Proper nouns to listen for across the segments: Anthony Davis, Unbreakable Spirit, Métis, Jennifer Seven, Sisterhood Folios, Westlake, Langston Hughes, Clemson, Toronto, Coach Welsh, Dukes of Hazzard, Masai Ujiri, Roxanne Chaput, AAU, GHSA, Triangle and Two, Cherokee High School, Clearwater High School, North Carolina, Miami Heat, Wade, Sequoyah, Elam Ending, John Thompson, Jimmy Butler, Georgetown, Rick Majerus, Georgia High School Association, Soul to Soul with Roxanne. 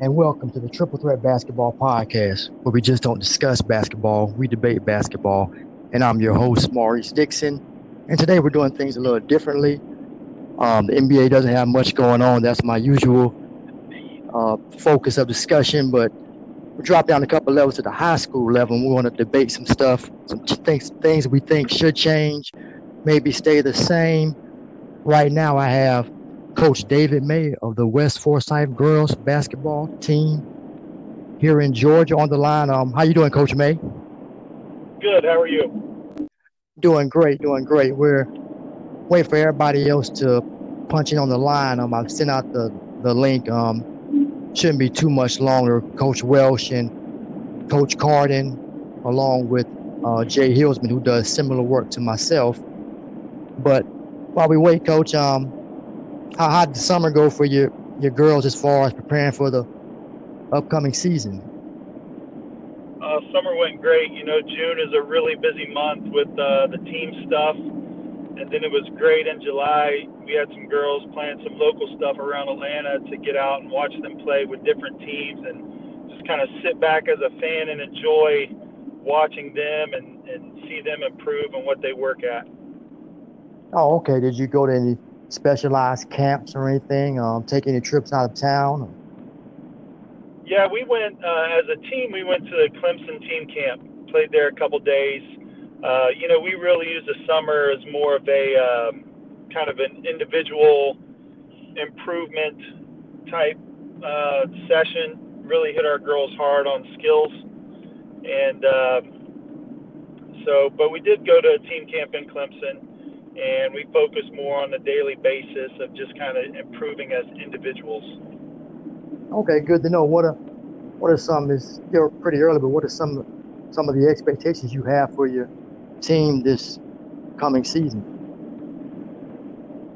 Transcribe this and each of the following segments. and welcome to the Triple Threat Basketball Podcast, where we just don't discuss basketball, we debate basketball. And I'm your host, Maurice Dixon. And today we're doing things a little differently. The NBA doesn't have much going on. That's my usual focus of discussion, but we dropped down a couple levels to the high school level, and we want to debate some stuff, some things we think should change, maybe stay the same. Right now I have Coach David May of the West Forsyth girls basketball team here in Georgia on the line. How you doing, Coach May? Good. How are you? Doing great. Doing great. We're waiting for everybody else to punch in on the line. I've sent out the link. Shouldn't be too much longer. Coach Welsh and Coach Carden, along with Jay Hillsman, who does similar work to myself. But while we wait, Coach, how did the summer go for your girls as far as preparing for the upcoming season? Summer went great. You know, June is a really busy month with the team stuff. And then it was great in July. We had some girls playing some local stuff around Atlanta to get out and watch them play with different teams and just kind of sit back as a fan and enjoy watching them and see them improve on what they work at. Oh, okay. Did you go to any specialized camps or anything? Take any trips out of town? Yeah, we went as a team. We went to the Clemson team camp, played there a couple days. You know, we really use the summer as more of a kind of an individual improvement type session. Really hit our girls hard on skills, and but we did go to a team camp in Clemson, and we focused more on the daily basis of just kind of improving as individuals. Okay, good to know. What are some? It's still pretty early, but what are some of the expectations you have for your team this coming season?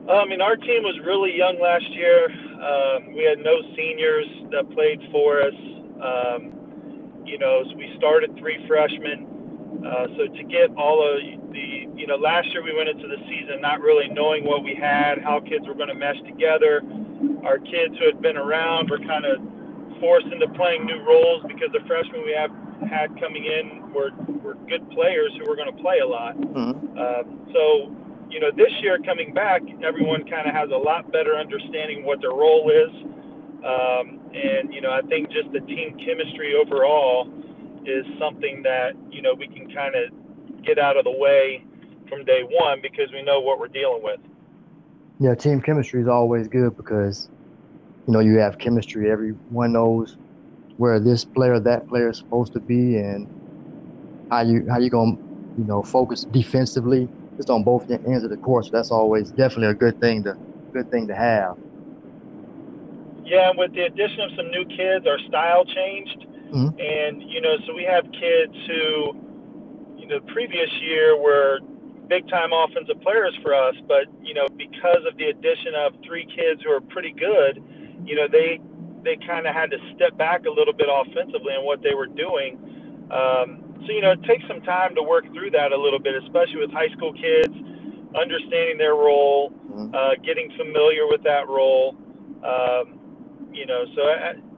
I mean, our team was really young last year. We had no seniors that played for us. You know, so we started 3 freshmen. So to get all of the, you know, last year we went into the season not really knowing what we had, how kids were going to mesh together. Our kids who had been around were kind of forced into playing new roles because the freshmen we had coming in were good players who were going to play a lot. Mm-hmm. So, you know, this year coming back, everyone kind of has a lot better understanding what their role is. And, you know, I think just the team chemistry overall is something that, you know, we can kind of get out of the way from day one because we know what we're dealing with. Yeah, team chemistry is always good because, you know, you have chemistry. Everyone knows where this player, that player is supposed to be, and how you gonna, you know, focus defensively just on both ends of the court. So that's always definitely a good thing to have. Yeah, and with the addition of some new kids, our style changed, mm-hmm. and you know, so we have kids who, you know, the previous year were big time offensive players for us, but you know, because of the addition of 3 kids who are pretty good, you know, they kind of had to step back a little bit offensively in what they were doing. So, you know, it takes some time to work through that a little bit, especially with high school kids, understanding their role, getting familiar with that role. You know, so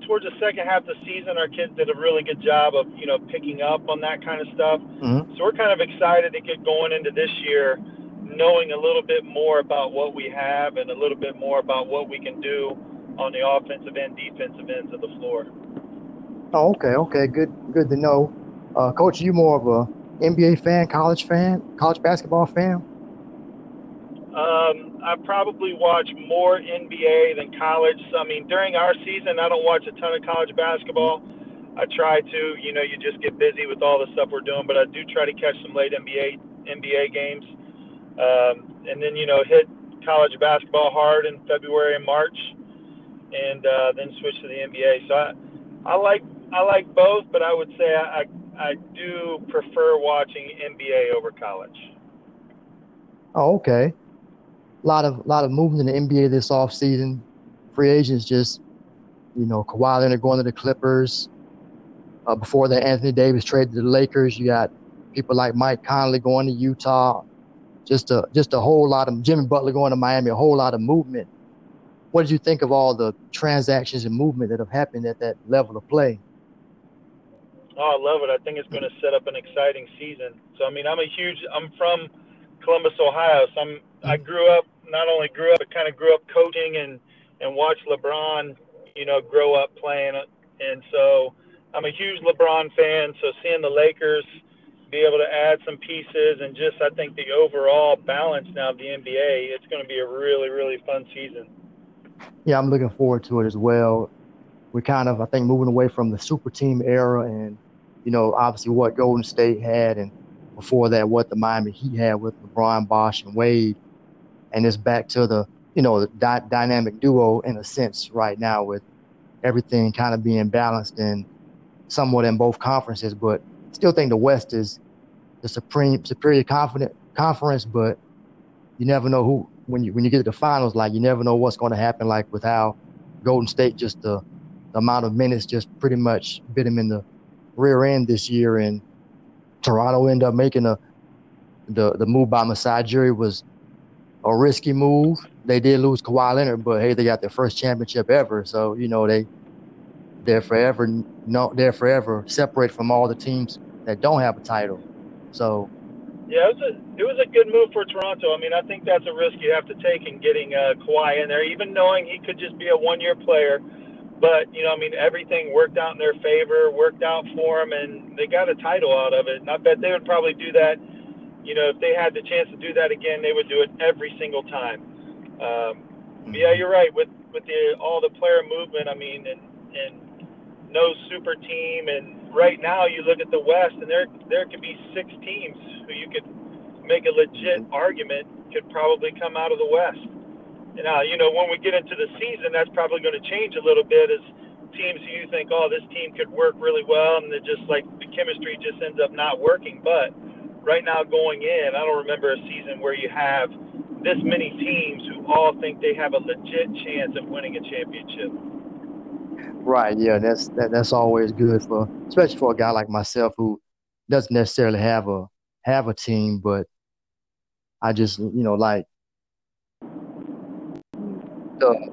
towards the second half of the season, our kids did a really good job of, you know, picking up on that kind of stuff. Mm-hmm. So we're kind of excited to get going into this year, knowing a little bit more about what we have and a little bit more about what we can do on the offensive and defensive ends of the floor. Oh, okay, good to know. Coach, are you more of a NBA fan, college basketball fan? I probably watch more NBA than college. So, I mean, during our season, I don't watch a ton of college basketball. I try to, you know, you just get busy with all the stuff we're doing, but I do try to catch some late NBA games. And then, you know, hit college basketball hard in February and March. And then switch to the NBA. So I like both, but I would say I do prefer watching NBA over college. Oh, okay. A lot of movement in the NBA this offseason. Free agents just, you know, Kawhi Leonard going to the Clippers. Before that, Anthony Davis traded to the Lakers. You got people like Mike Conley going to Utah. Just a whole lot of Jimmy Butler going to Miami. A whole lot of movement what did you think of all the transactions and movement that have happened at that level of play? Oh, I love it. I think it's going to set up an exciting season. So, I mean, I'm from Columbus, Ohio. So I kind of grew up coaching and watched LeBron, grow up playing. And so I'm a huge LeBron fan. So seeing the Lakers be able to add some pieces and just, I think the overall balance now of the NBA, it's going to be a really, really fun season. Yeah, I'm looking forward to it as well. We're kind of, I think, moving away from the super team era and, obviously what Golden State had and before that what the Miami Heat had with LeBron, Bosh, and Wade. And it's back to the, the dynamic duo in a sense right now with everything kind of being balanced and somewhat in both conferences. But still think the West is the superior conference, but you never know who when you get to the finals, like you never know what's going to happen, like with how Golden State just the amount of minutes just pretty much bit him in the rear end this year, and Toronto ended up making the move by Masai Ujiri was a risky move. They did lose Kawhi Leonard, but hey, they got their first championship ever. So they're forever separate from all the teams that don't have a title. So yeah, it was a good move for Toronto. I mean, I think that's a risk you have to take in getting Kawhi in there, even knowing he could just be a one-year player. But, everything worked out in their favor, worked out for them, and they got a title out of it. And I bet they would probably do that, if they had the chance to do that again, they would do it every single time. Yeah, you're right. With all the player movement, I mean, and no super team. And right now you look at the West, and there could be 6 teams who you could make a legit argument could probably come out of the West. Now, when we get into the season, that's probably going to change a little bit as teams who you think, oh, this team could work really well, and it just, like, the chemistry just ends up not working. But right now going in, I don't remember a season where you have this many teams who all think they have a legit chance of winning a championship. Right, yeah, that's always good, especially for a guy like myself who doesn't necessarily have a team, but I just, like, I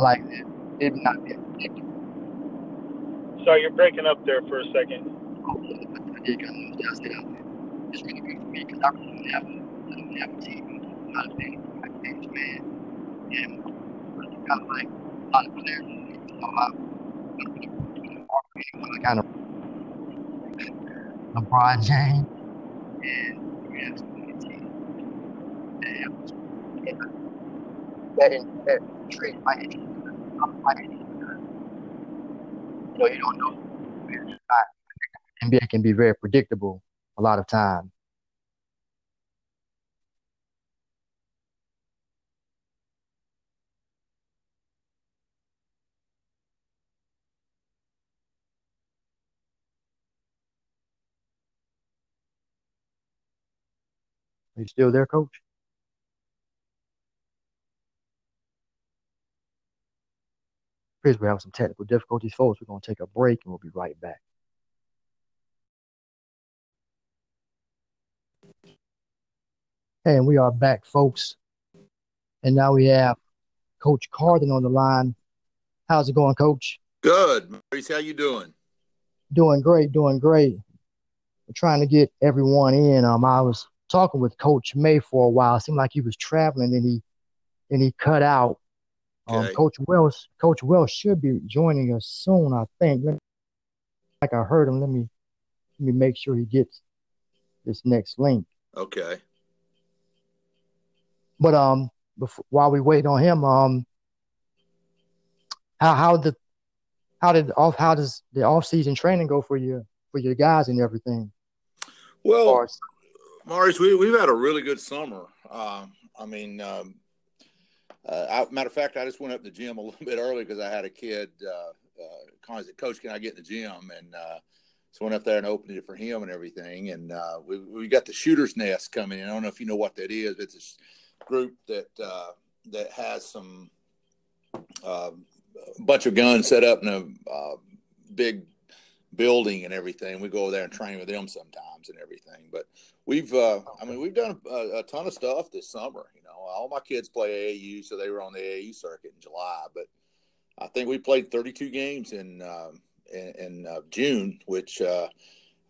like it. It not be Sorry, you're breaking up there for a second. It's really good for me because I really have a team. I think I changed, man. And I kind of like a lot of players. I kind of LeBron James and we have a team. And that trade might be you don't know. NBA can be very predictable a lot of time. Are you still there, Coach? We're having some technical difficulties, folks. We're going to take a break, and we'll be right back. And we are back, folks. And now we have Coach Carden on the line. How's it going, Coach? Good. Maurice, how you doing? Doing great. We're trying to get everyone in. I was talking with Coach May for a while. It seemed like he was traveling, and he cut out. Okay. Coach Welsh should be joining us soon, I think. Like I heard him. Let me make sure he gets this next link. Okay. But while we wait on him, how does the off-season training go for your guys and everything? Well, Maurice, we've had a really good summer. Matter of fact, I just went up to the gym a little bit early because I had a kid, said, Coach, can I get in the gym? And so went up there and opened it for him and everything. And we got the Shooter's Nest coming in. I don't know if you know what that is. It's a group that has some bunch of guns set up in a big building and everything. We go over there and train with them sometimes and everything. But we've, I mean, we've done a ton of stuff this summer. You know, all my kids play AAU, so they were on the AAU circuit in July. But I think we played 32 games in June, which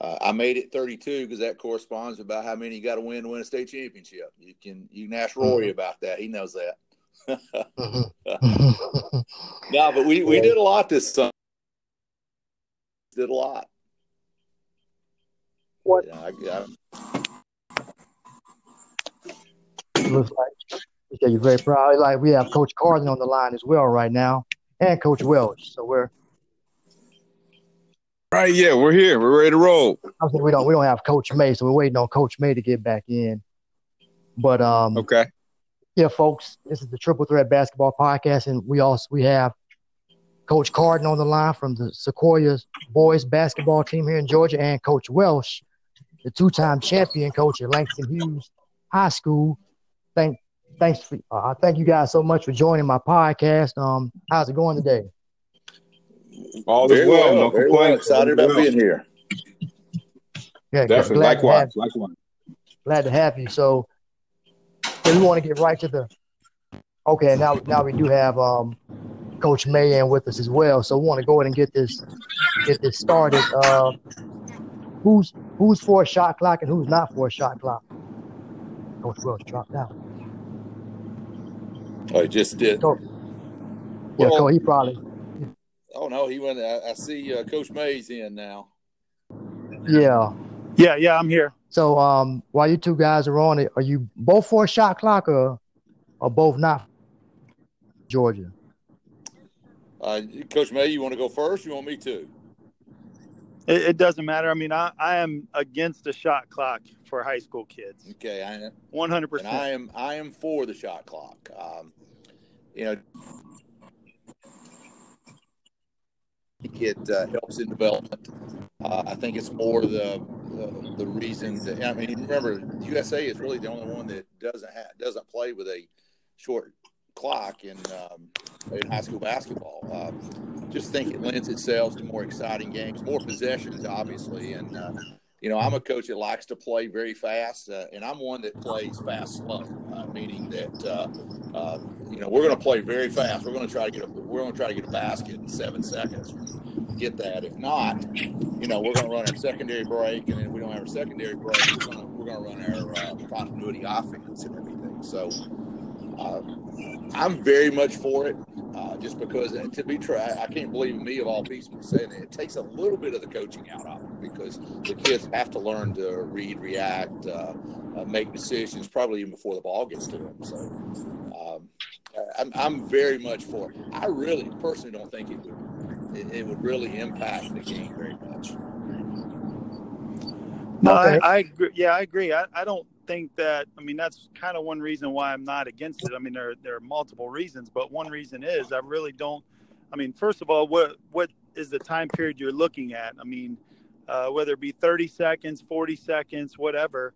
I made it 32 because that corresponds about how many you got to win a state championship. You can ask Rory about that. He knows that. No, but we did a lot this summer. Did a lot. What? Yeah, I got it. Looks like you're very proud. Like we have Coach Carden on the line as well right now, and Coach Welsh. So we're right. Yeah, we're here. We're ready to roll. I think we don't have Coach May, so we're waiting on Coach May to get back in. But okay. Yeah, folks, this is the Triple Threat Basketball Podcast, and we have Coach Carden on the line from the Sequoyah boys basketball team here in Georgia, and Coach Welsh, the two-time champion coach at Langston Hughes High School. Thank you guys so much for joining my podcast. How's it going today? All is well. No complaints. Excited about being here. Yeah, definitely. Likewise. Glad to have you. So we want to get right to the okay. Now we do have Coach May in with us as well, so we want to go ahead and get this started. Who's for a shot clock and who's not for a shot clock? Coach Welsh dropped out. Oh, he just did. Coach. Yeah, well, he probably. Oh no, he went. I see Coach May's in now. Yeah, I'm here. So while you two guys are on it, are you both for a shot clock or both not? Georgia. Coach May, you want to go first? You want me to? It doesn't matter. I mean, I am against the shot clock for high school kids. Okay, I am 100%. And I am for the shot clock. You know, it helps in development. I think it's more the reasons that, I mean, remember, USA is really the only one that doesn't play with a short clock in high school basketball. Just think it lends itself to more exciting games, more possessions, obviously. And you know, I'm a coach that likes to play very fast, and I'm one that plays fast slow, meaning that you know, we're going to play very fast. We're going to try to get a basket in 7 seconds. Get that? If not, you know, we're going to run our secondary break, and then if we don't have our secondary break, we're going to run our continuity offense and everything. So I'm very much for it, just because to be tried, I can't believe me of all people saying that. It takes a little bit of the coaching out of it because the kids have to learn to read, react, make decisions, probably even before the ball gets to them. So I'm very much for it. I really personally don't think it would really impact the game very much. No, I agree. Yeah, I agree. I don't think that, I mean, that's kind of one reason why I'm not against it. I mean, there are multiple reasons, but one reason is I really don't, I mean, first of all, what is the time period you're looking at? I mean, whether it be 30 seconds, 40 seconds, whatever,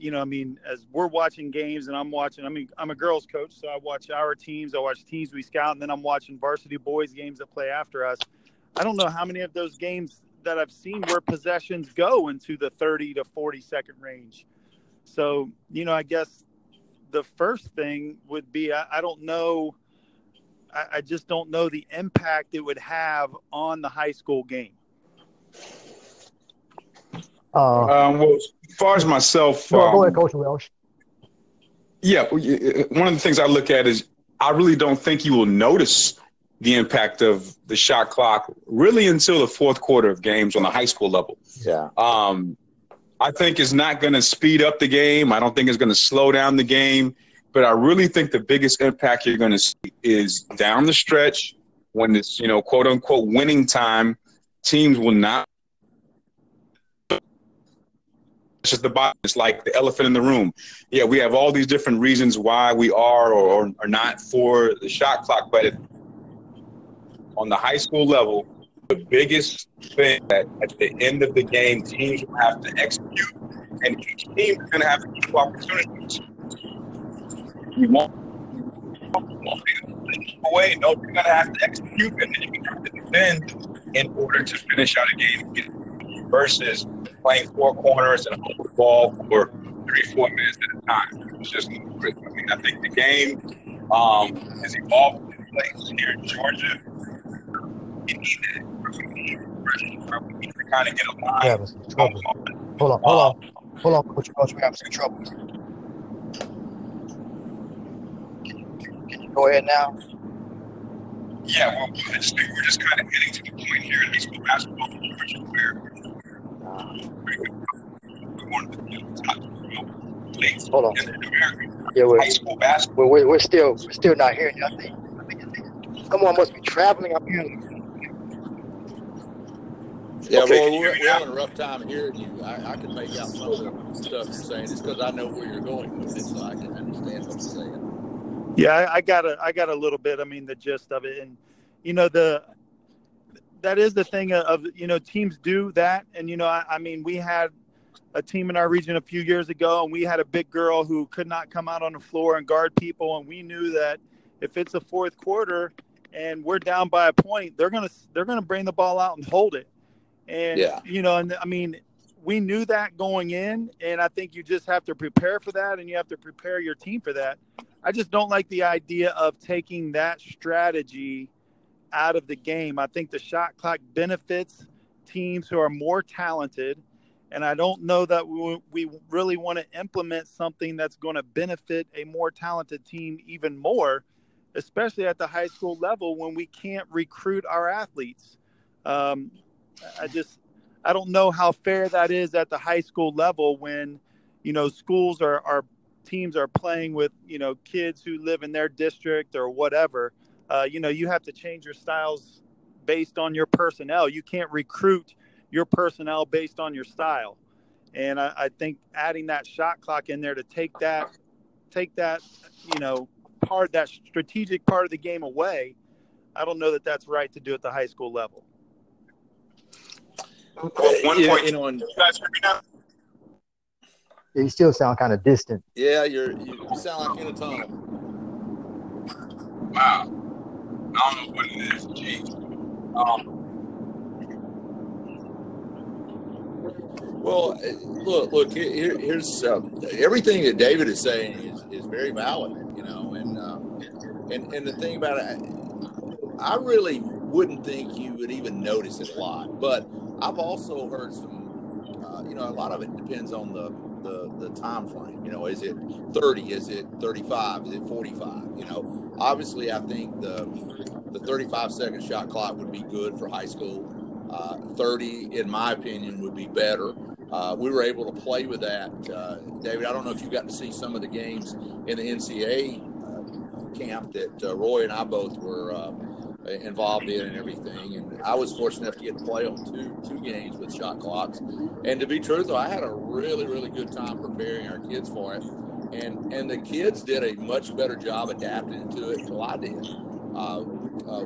you know, I mean, as we're watching games and I'm watching, I mean, I'm a girls coach, so I watch our teams, I watch teams we scout, and then I'm watching varsity boys games that play after us. I don't know how many of those games that I've seen where possessions go into the 30 to 40 second range. So, you know, I guess the first thing would be, I don't know. I just don't know the impact it would have on the high school game. Well, as far as myself, go ahead, Coach Welsh. Yeah, one of the things I look at is I really don't think you will notice the impact of the shot clock really until the fourth quarter of games on the high school level. Yeah. I think it's not going to speed up the game. I don't think it's going to slow down the game. But I really think the biggest impact you're going to see is down the stretch when it's, you know, quote unquote winning time. Teams will not. It's just the bottom. It's like the elephant in the room. Yeah, we have all these different reasons why we are or are not for the shot clock. But on the high school level, the biggest thing that at the end of the game, teams will have to execute, and each team is going to have equal opportunities. We won't away. No, you're going to have to execute, and then you have to defend. in order to finish out a game versus playing four corners and holding the ball for 3-4 minutes at a time. It was just no rhythm. I mean, I think the game has evolved in place here in Georgia. We need that. We need to kind of get a line. Yeah, some trouble. Hold on, Coach. We have some trouble. Can you go ahead now? Yeah, well, we're just kind of getting to the point here in high school basketball in Georgia where we wanted to be the top athletes in the American high school basketball. We're still not hearing you. I think someone must be traveling up here. Yeah, okay, well, we're having a rough time hearing you. I can make out some of the stuff you're saying. It's because I know where you're going with it, so I can understand what you're saying. Yeah, I got a little bit. I mean, the gist of it, and you know, that is the thing of, you know, teams do that, and you know, I mean, we had a team in our region a few years ago, and we had a big girl who could not come out on the floor and guard people, and we knew that if it's a fourth quarter and we're down by a point, they're gonna bring the ball out and hold it, and yeah. You know, and I mean, we knew that going in, and I think you just have to prepare for that, and you have to prepare your team for that. I just don't like the idea of taking that strategy out of the game. I think the shot clock benefits teams who are more talented, and I don't know that we really want to implement something that's going to benefit a more talented team even more, especially at the high school level when we can't recruit our athletes. I don't know how fair that is at the high school level when, you know, schools are teams are playing with, you know, kids who live in their district or whatever. You know, you have to change your styles based on your personnel. You can't recruit your personnel based on your style. And I think adding that shot clock in there to take that, you know, part, that strategic part of the game away, I don't know that that's right to do at the high school level. One point. You still sound kind of distant. Yeah, you sound like you're in a tunnel. Wow. I don't know what it is. Jeez. Well, look. Here's everything that David is saying is very valid, you know. And the thing about it, I really wouldn't think you would even notice it a lot, but I've also heard some, you know, a lot of it depends on the time frame. You know, is it 30? Is it 35? Is it 45? You know, obviously, I think the 35-second shot clock would be good for high school. 30, in my opinion, would be better. We were able to play with that. David, I don't know if you got to see some of the games in the NCAA camp that Roy and I both were involved in and everything, and I was fortunate enough to get to play on two games with shot clocks, and to be truthful, I had a really good time preparing our kids for it, and the kids did a much better job adapting to it till I did.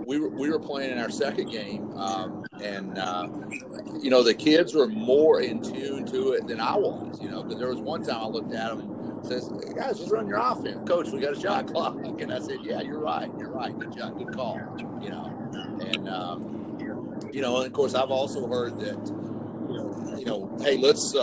We were playing in our second game, and you know, the kids were more in tune to it than I was, you know, because there was one time I looked at them and says, hey, guys, just run your offense. Coach, we got a shot clock. And I said, yeah, you're right. Good job, good call, you know. And, you know, and of course, I've also heard that, you know, hey, let's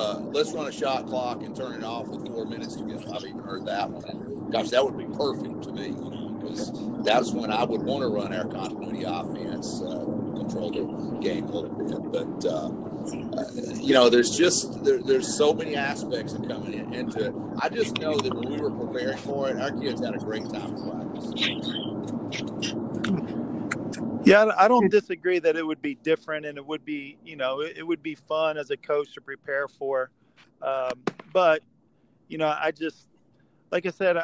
run a shot clock and turn it off with 4 minutes to go. I've even heard that one. And gosh, that would be perfect to me, you know, because that's when I would want to run our continuity offense, control the game a little bit. But, you know, there's so many aspects that come into it. I just know that when we were preparing for it, our kids had a great time practicing. Yeah, I don't disagree that it would be different, and it would be, you know, it would be fun as a coach to prepare for. But, you know, I just, like I said,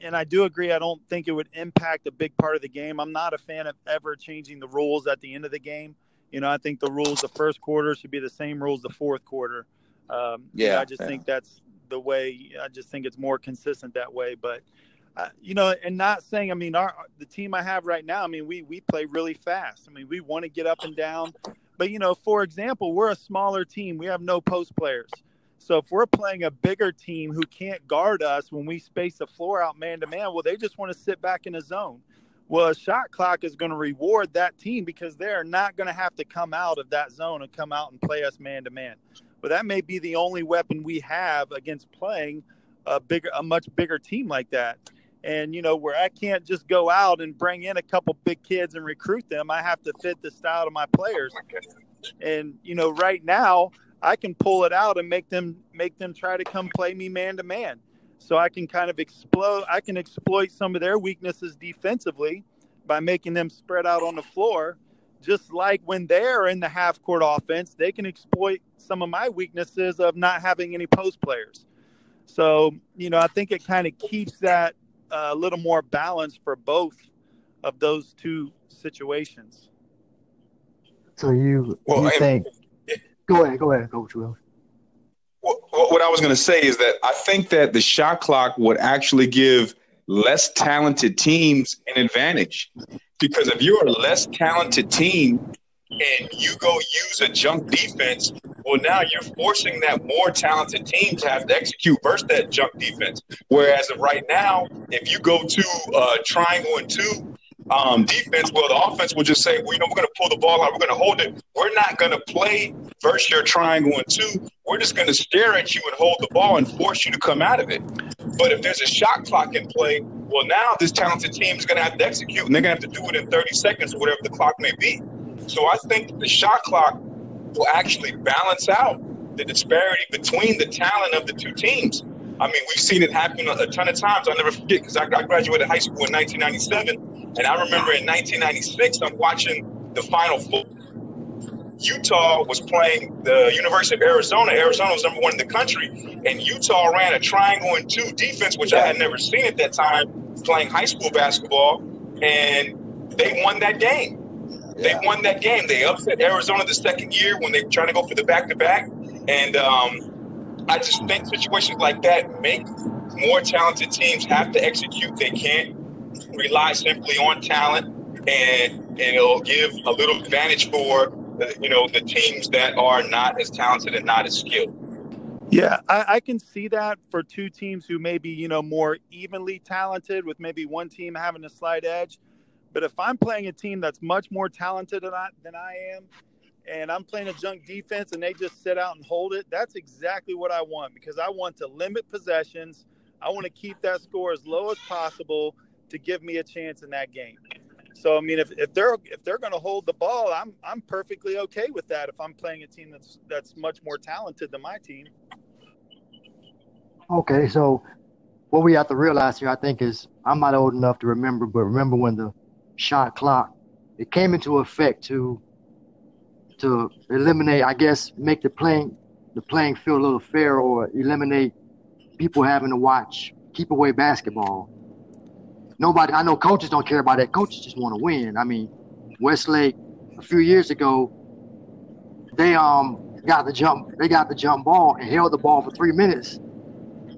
And I do agree, I don't think it would impact a big part of the game. I'm not a fan of ever changing the rules at the end of the game. You know, I think the rules the first quarter should be the same rules the fourth quarter. Yeah. I just think that's the way – I just think it's more consistent that way. But, you know, and not saying – I mean, the team I have right now, I mean, we play really fast. I mean, we want to get up and down. But, you know, for example, we're a smaller team. We have no post players. So if we're playing a bigger team who can't guard us when we space the floor out man-to-man, well, they just want to sit back in a zone. Well, a shot clock is going to reward that team because they're not going to have to come out of that zone and come out and play us man-to-man. But that may be the only weapon we have against playing a much bigger team like that. And, you know, where I can't just go out and bring in a couple big kids and recruit them, I have to fit the style of my players. And, you know, right now I can pull it out and make them try to come play me man-to-man. So I can kind of exploit some of their weaknesses defensively by making them spread out on the floor. Just like when they're in the half-court offense, they can exploit some of my weaknesses of not having any post players. So, you know, I think it kind of keeps that a little more balanced for both of those two situations. So you think – go ahead, Coach Will. What I was going to say is that I think that the shot clock would actually give less talented teams an advantage, because if you're a less talented team and you go use a junk defense, well, now you're forcing that more talented team to have to execute versus that junk defense. Whereas right now, if you go to Triangle and Two defense, well, the offense will just say, well, you know, we're going to pull the ball out. We're going to hold it. We're not going to play versus your Triangle and Two. We're just going to stare at you and hold the ball and force you to come out of it. But if there's a shot clock in play, well, now this talented team is going to have to execute, and they're going to have to do it in 30 seconds or whatever the clock may be. So I think the shot clock will actually balance out the disparity between the talent of the two teams. I mean, we've seen it happen a ton of times. I'll never forget, because I graduated high school in 1997, and I remember in 1996 I'm watching the Final Four. Utah was playing the University of Arizona. Arizona was number one in the country, and Utah ran a triangle and two defense, which I had never seen at that time playing high school basketball, and they won that game. They won that game. They upset Arizona the second year when they were trying to go for the back-to-back, and I just think situations like that make more talented teams have to execute. They can't rely simply on talent, and it'll give a little advantage for, you know, the teams that are not as talented and not as skilled. Yeah, I can see that for two teams who may be, you know, more evenly talented, with maybe one team having a slight edge. But if I'm playing a team that's much more talented than I am, and I'm playing a junk defense and they just sit out and hold it, that's exactly what I want, because I want to limit possessions. I want to keep that score as low as possible to give me a chance in that game. So, I mean, if they're going to hold the ball, I'm perfectly okay with that if I'm playing a team that's much more talented than my team. Okay, so what we have to realize here, I think, is I'm not old enough to remember, but remember when the shot clock, it came into effect to eliminate, I guess, make the playing field a little fair, or eliminate people having to watch keep away basketball. I know coaches don't care about that. Coaches just want to win. I mean, Westlake a few years ago, they got the jump ball and held the ball for 3 minutes,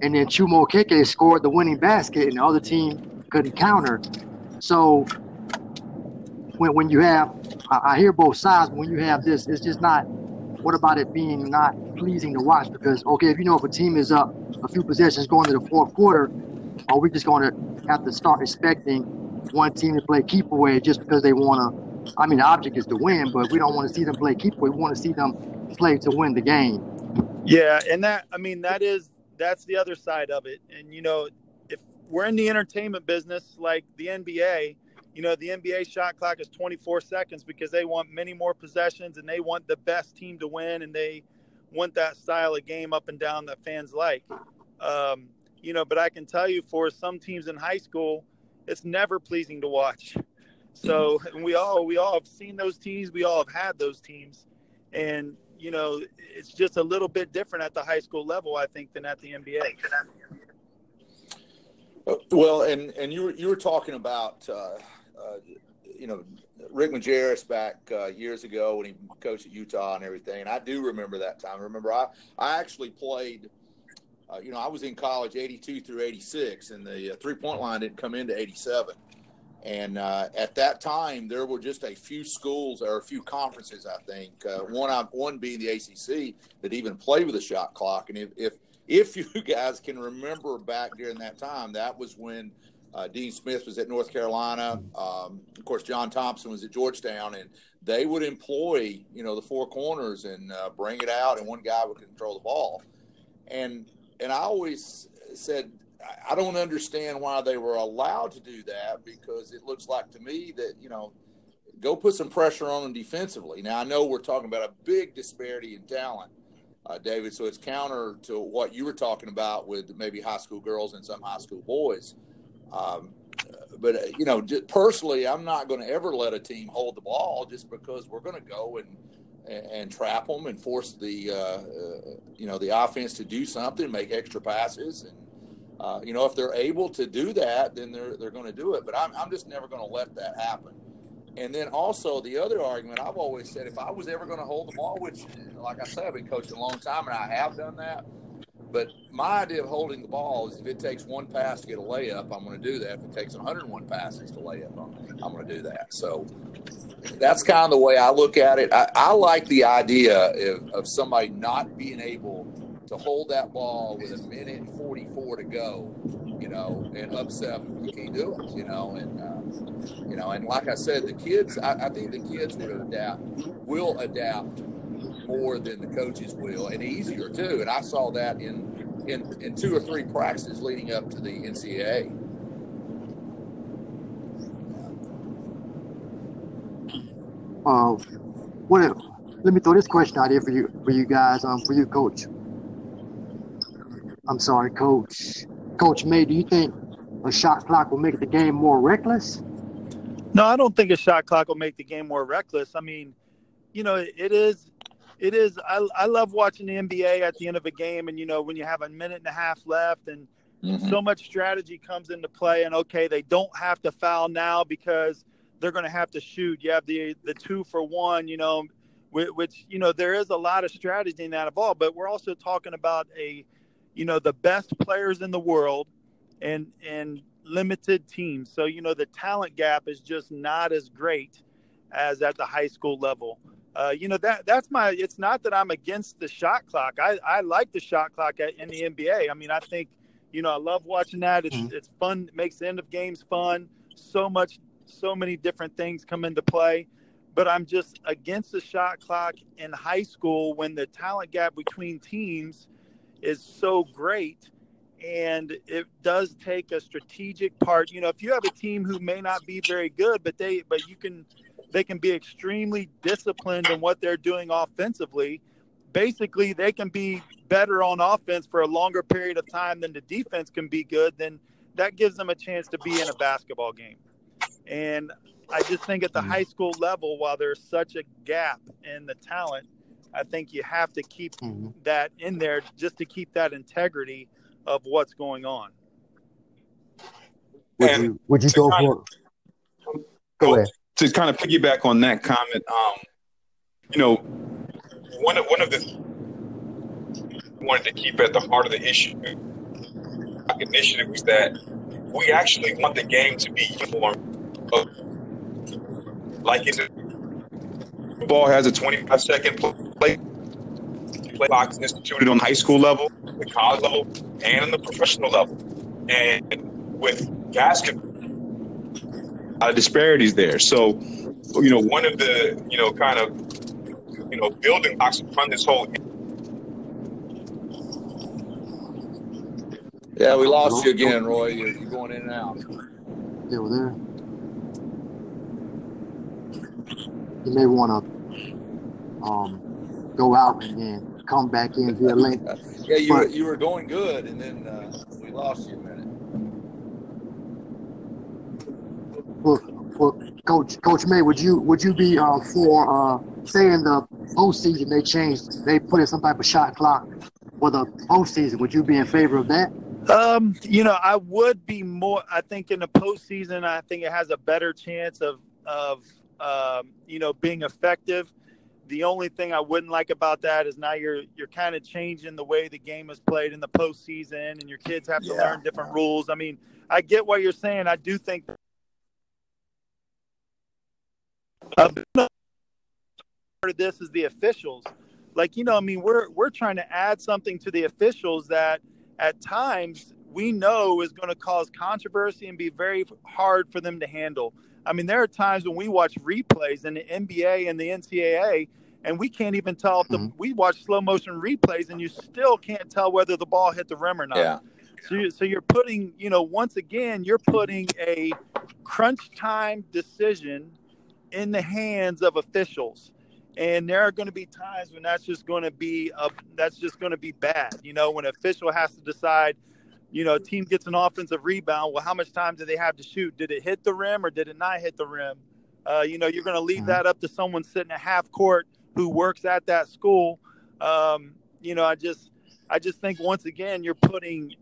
and then Chumokeke scored the winning basket, and the other team couldn't counter. So when you have, I hear both sides, but when you have this, it's just not, what about it being not pleasing to watch? Because, okay, if you know if a team is up a few possessions going to the fourth quarter, are we just going to have to start expecting one team to play keep away just because they want to? I mean, the object is to win, but we don't want to see them play keep away. We want to see them play to win the game. Yeah, and that's the other side of it. And, you know, if we're in the entertainment business like the NBA, you know, the NBA shot clock is 24 seconds because they want many more possessions and they want the best team to win, and they want that style of game up and down that fans like. You know, but I can tell you for some teams in high school, it's never pleasing to watch. So we all have seen those teams. We all have had those teams. And, you know, it's just a little bit different at the high school level, I think, than at the NBA. Well, and you were talking about you know, Rick Majerus back years ago when he coached at Utah and everything. And I do remember that time. I remember I actually played, you know, I was in college 82 through 86, and the three-point line didn't come into 87. And at that time, there were just a few schools or a few conferences, I think, one being the ACC, that even played with a shot clock. And if you guys can remember back during that time, that was when Dean Smith was at North Carolina. Of course, John Thompson was at Georgetown, and they would employ, you know, the four corners and bring it out, and one guy would control the ball. And I always said, I don't understand why they were allowed to do that, because it looks like to me that, you know, go put some pressure on them defensively. Now, I know we're talking about a big disparity in talent, David, so it's counter to what you were talking about with maybe high school girls and some high school boys. But, you know, personally, I'm not going to ever let a team hold the ball just because we're going to go and trap them and force the, you know, the offense to do something, make extra passes. And, you know, if they're able to do that, then they're going to do it. But I'm just never going to let that happen. And then also the other argument, I've always said, if I was ever going to hold the ball, which, like I said, I've been coaching a long time and I have done that. But my idea of holding the ball is if it takes one pass to get a layup, I'm going to do that. If it takes 101 passes to lay up, I'm going to do that. So that's kind of the way I look at it. I like the idea of somebody not being able to hold that ball with 1:44 to go, you know, and upset them. You can't do it, you know. And, you know, and like I said, the kids, I think the kids will adapt more than the coaches will, and easier too. And I saw that in two or three practices leading up to the NCAA. Let me throw this question out here for you guys, for you, Coach. I'm sorry, Coach. Coach May, do you think a shot clock will make the game more reckless? No, I don't think a shot clock will make the game more reckless. I mean, you know, it is. I love watching the NBA at the end of a game, and, you know, when you have 1.5 minutes left and so much strategy comes into play, and, okay, they don't have to foul now because they're going to have to shoot. You have the 2-for-1, you know, which, you know, there is a lot of strategy in that ball, but we're also talking about you know, the best players in the world and limited teams. So, you know, the talent gap is just not as great as at the high school level. You know, it's not that I'm against the shot clock. I like the shot clock in the NBA. I mean, I think, you know, I love watching that. It's fun. It makes the end of games fun. So many different things come into play. But I'm just against the shot clock in high school when the talent gap between teams is so great, and it does take a strategic part. You know, if you have a team who may not be very good, but they can be extremely disciplined in what they're doing offensively, basically they can be better on offense for a longer period of time than the defense can be good, then that gives them a chance to be in a basketball game. And I just think at the high school level, while there's such a gap in the talent, I think you have to keep that in there just to keep that integrity of what's going on. Would you go for it? Go ahead. To kind of piggyback on that comment, you know, one of the things we wanted to keep at the heart of the issue initiative was that we actually want the game to be uniform. Like it's football has a 25-second play clock instituted on the high school level, the college level, and on the professional level. And with basketball, a lot of disparities there. So, you know, one of the, you know, kind of, you know, building blocks from this whole. Yeah, we lost you again, Roy. You're going in and out. Yeah, we're there. You may want to go out and then come back in via link. Yeah, you were going good, and then we lost you a minute. Well, Coach May, would you be for saying the postseason they put in some type of shot clock for the postseason? Would you be in favor of that? You know, I would be more. I think in the postseason, I think it has a better chance of. You know, being effective. The only thing I wouldn't like about that is now you're kind of changing the way the game is played in the postseason, and your kids have to learn different rules. I mean, I get what you're saying. I do think part of this is the officials. Like, you know, I mean, we're trying to add something to the officials that at times we know is going to cause controversy and be very hard for them to handle. I mean, there are times when we watch replays in the NBA and the NCAA, and we can't even tell if the, we watch slow motion replays, and you still can't tell whether the ball hit the rim or not. Yeah. So you're putting, you know, once again, you're putting a crunch time decision in the hands of officials. And there are going to be times when that's just going to be bad. You know, when an official has to decide, you know, a team gets an offensive rebound. Well, how much time do they have to shoot? Did it hit the rim or did it not hit the rim? You know, you're going to leave that up to someone sitting at half court who works at that school. You know, I just think once again you're putting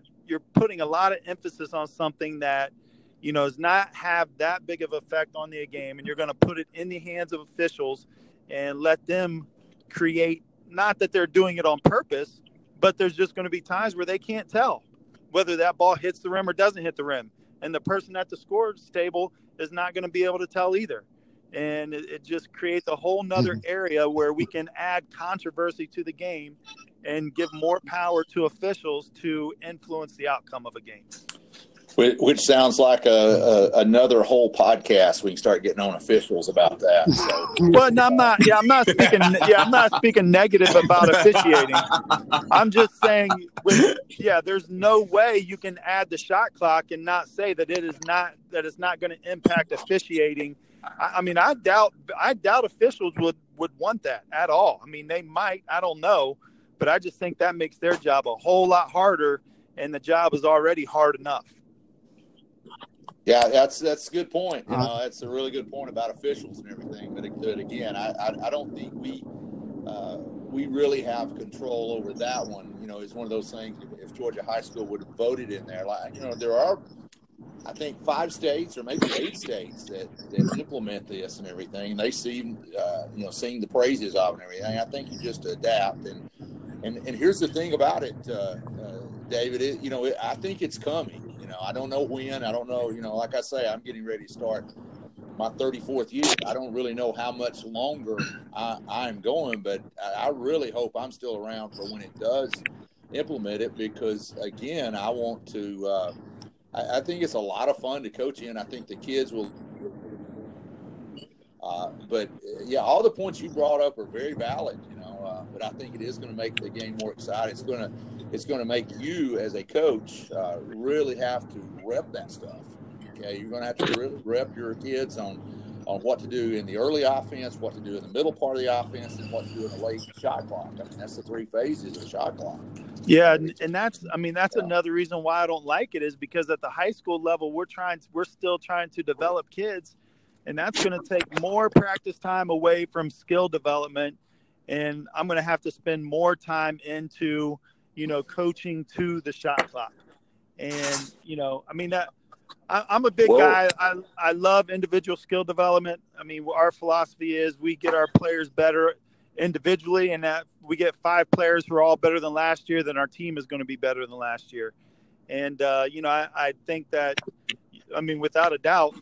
a lot of emphasis on something that, you know, does not have that big of an effect on the game, and you're going to put it in the hands of officials and let them create, not that they're doing it on purpose, but there's just going to be times where they can't tell whether that ball hits the rim or doesn't hit the rim. And the person at the scorer's table is not going to be able to tell either. And it just creates a whole nother area where we can add controversy to the game and give more power to officials to influence the outcome of a game. Which sounds like another whole podcast. We can start getting on officials about that. So. But I'm not speaking negative about officiating. I'm just saying, there's no way you can add the shot clock and not say that it's not going to impact officiating. I doubt officials would want that at all. I mean, they might. I don't know, but I just think that makes their job a whole lot harder, and the job is already hard enough. Yeah, that's a good point. You know, that's a really good point about officials and everything. But again, I don't think we really have control over that one. You know, it's one of those things. If Georgia High School would have voted in there, like, you know, there are, I think, 5 states or maybe 8 states that implement this and everything. They sing the praises of it and everything. I think you just adapt. And here's the thing about it, David. I think it's coming. You know, I don't know when. I don't know. You know, like I say, I'm getting ready to start my 34th year. I don't really know how much longer I'm going, but I really hope I'm still around for when it does implement it, because, again, I want to I think it's a lot of fun to coach in. I think the kids will but, yeah, all the points you brought up are very valid, you know. But I think it is going to make the game more exciting. It's going to make you as a coach really have to rep that stuff. Okay, you're going to have to really rep your kids on what to do in the early offense, what to do in the middle part of the offense, and what to do in the late shot clock. I mean, that's the 3 phases of the shot clock. Yeah, and that's another reason why I don't like it, is because at the high school level we're still trying to develop kids, and that's going to take more practice time away from skill development. And I'm going to have to spend more time into, you know, coaching to the shot clock. And, you know, I mean, I'm a big guy. I love individual skill development. I mean, our philosophy is we get our players better individually, and that we get 5 players who are all better than last year, then our team is going to be better than last year. And, you know, I think that, I mean, without a doubt,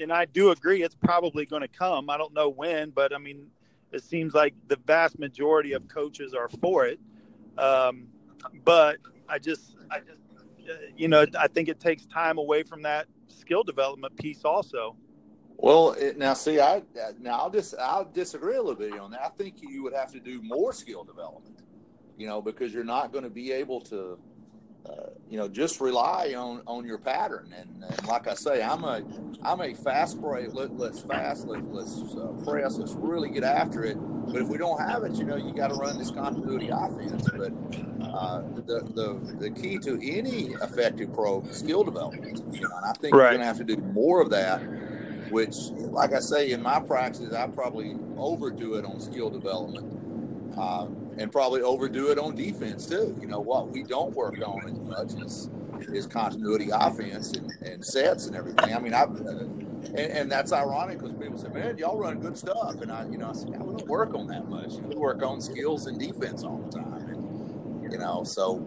and I do agree, it's probably going to come. I don't know when, but I mean, it seems like the vast majority of coaches are for it. But I just, you know, I think it takes time away from that skill development piece also. Well, I'll disagree a little bit on that. I think you would have to do more skill development, you know, because you're not going to be able to, you know, just rely on your pattern. And like I say, I'm a fast break. Let's press. Let's really get after it. But if we don't have it, you know, you got to run this continuity offense. But the key to any effective pro is skill development. You know, and I think you're going to have to do more of that. Which, like I say, in my practices, I probably overdo it on skill development. And probably overdo it on defense too. You know, what we don't work on as much is continuity offense and sets and everything. I mean, and that's ironic because people say, "Man, y'all run good stuff," and I said, "We don't work on that much. We work on skills and defense all the time." And, you know, so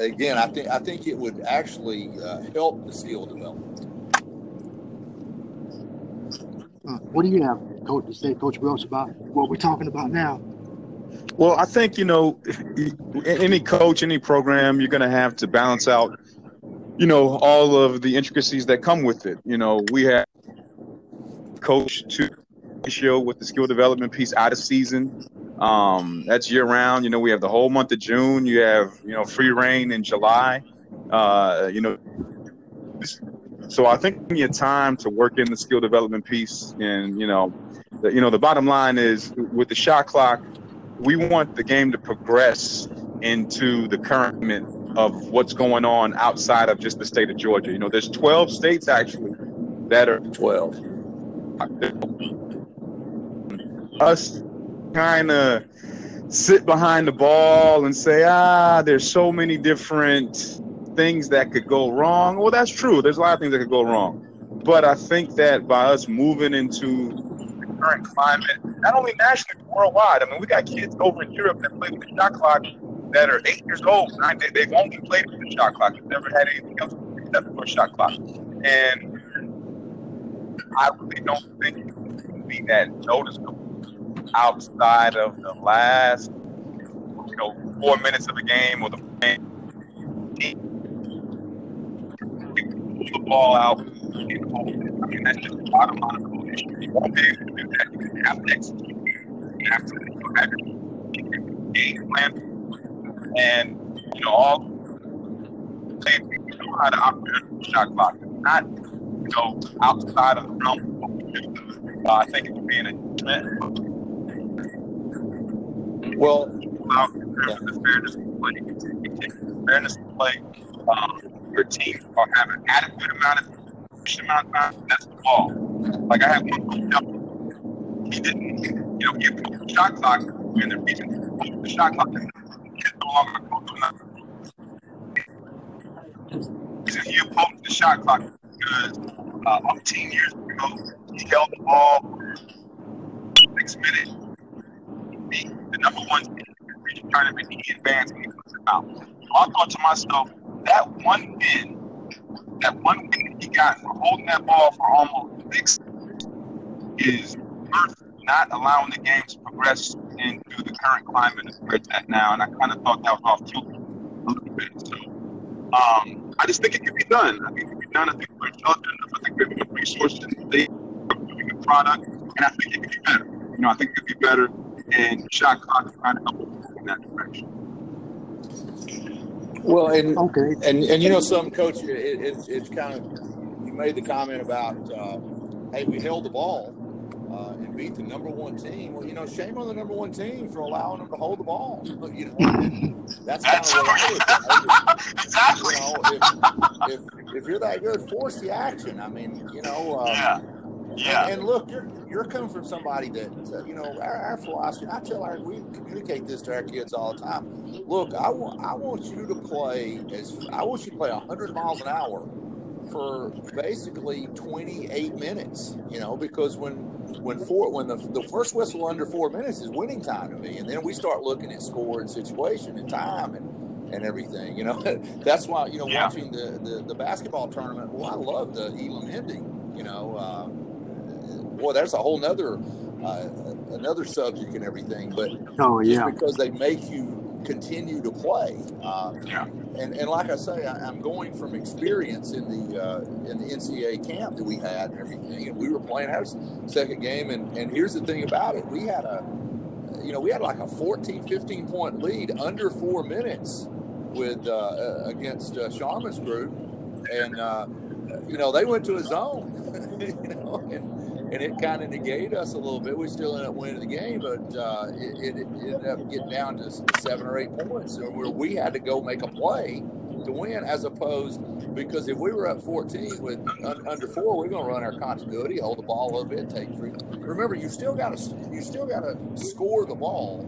again, I think it would actually help the skill development. What do you have, Coach, to say, Coach Welsh, about what we're talking about now? Well, I think, you know, any coach, any program, you're going to have to balance out, you know, all of the intricacies that come with it. You know, we have coach to ratio with the skill development piece out of season. That's year round. You know, we have the whole month of June. You have, you know, free reign in July. You know, so I think you need time to work in the skill development piece. And, you know, the bottom line is with the shot clock, we want the game to progress into the current of what's going on outside of just the state of Georgia. You know, there's 12 states actually that are 12. Us kind of sit behind the ball and say, there's so many different things that could go wrong. Well, that's true. There's a lot of things that could go wrong. But I think that by us moving into current climate, not only nationally, but worldwide. I mean, we got kids over in Europe that play with the shot clock that are 8 years old. They've only played with the shot clock. They've never had anything else except for a shot clock. And I really don't think it's going to be that noticeable outside of the last, 4 minutes of a game or the game. Pull the ball out. I mean, that's just the bottom line. You won't be able to do that. You can have to execute. You have to have a game plan. And, you know, all know how to operate the shot clock. It's not, you know, outside of the realm. I think it would be an adjustment. Well, in terms of the fairness of play, it takes the fairness of play. Your team will have an adequate amount of time. That's the ball. Like, I had one coach, he didn't, he put the shot clock, and the reason he put the shot clock is no longer opposed to nothing. Because he opposed the shot clock because 15 years ago, he held the ball for 6 minutes. The number one thing is trying to be in advance when he puts it out. So I thought to myself, that one win that he got for holding that ball for almost 6 minutes is worth not allowing the game to progress into the current climate of where it's at now. And I kind of thought that was off kilter a little bit. So I just think it could be done. I think it could be done. I think we're intelligent enough. I think we have resources in the state of doing the product. And I think it could be better. You know, I think it could be better. And the shot clock is trying to help us in that direction. Well, and okay. and you know, some coach, it's kind of, you made the comment about, hey, we held the ball and beat the number one team. Well, you know, shame on the number one team for allowing them to hold the ball. But, you know, that's kind of what it is. Exactly. You know, if you're that good, force the action. I mean, you know. Yeah. And look, you're coming from somebody that you know, our philosophy, and I tell we communicate this to our kids all the time. Look, I want you to play 100 miles an hour for basically 28 minutes, you know, because when the first whistle under 4 minutes is winning time to me, and then we start looking at score and situation and time and everything, you know. That's why, you know, watching the basketball tournament, well, I love the Elam ending, you know, boy, that's a whole nother another subject and everything, but just because they make you continue to play, and like I say, I'm going from experience in the NCAA camp that we had and everything, and we were playing our second game, and here's the thing about it, we had like a 14-15 point lead under 4 minutes with against Sharman's group, and you know, they went to a zone, you know, and it kind of negated us a little bit. We still ended up winning the game, but it ended up getting down to 7 or 8 points where we had to go make a play to win, as opposed, because if we were up 14 with under 4, we're going to run our continuity, hold the ball a little bit, take three. Remember, you still got to score the ball,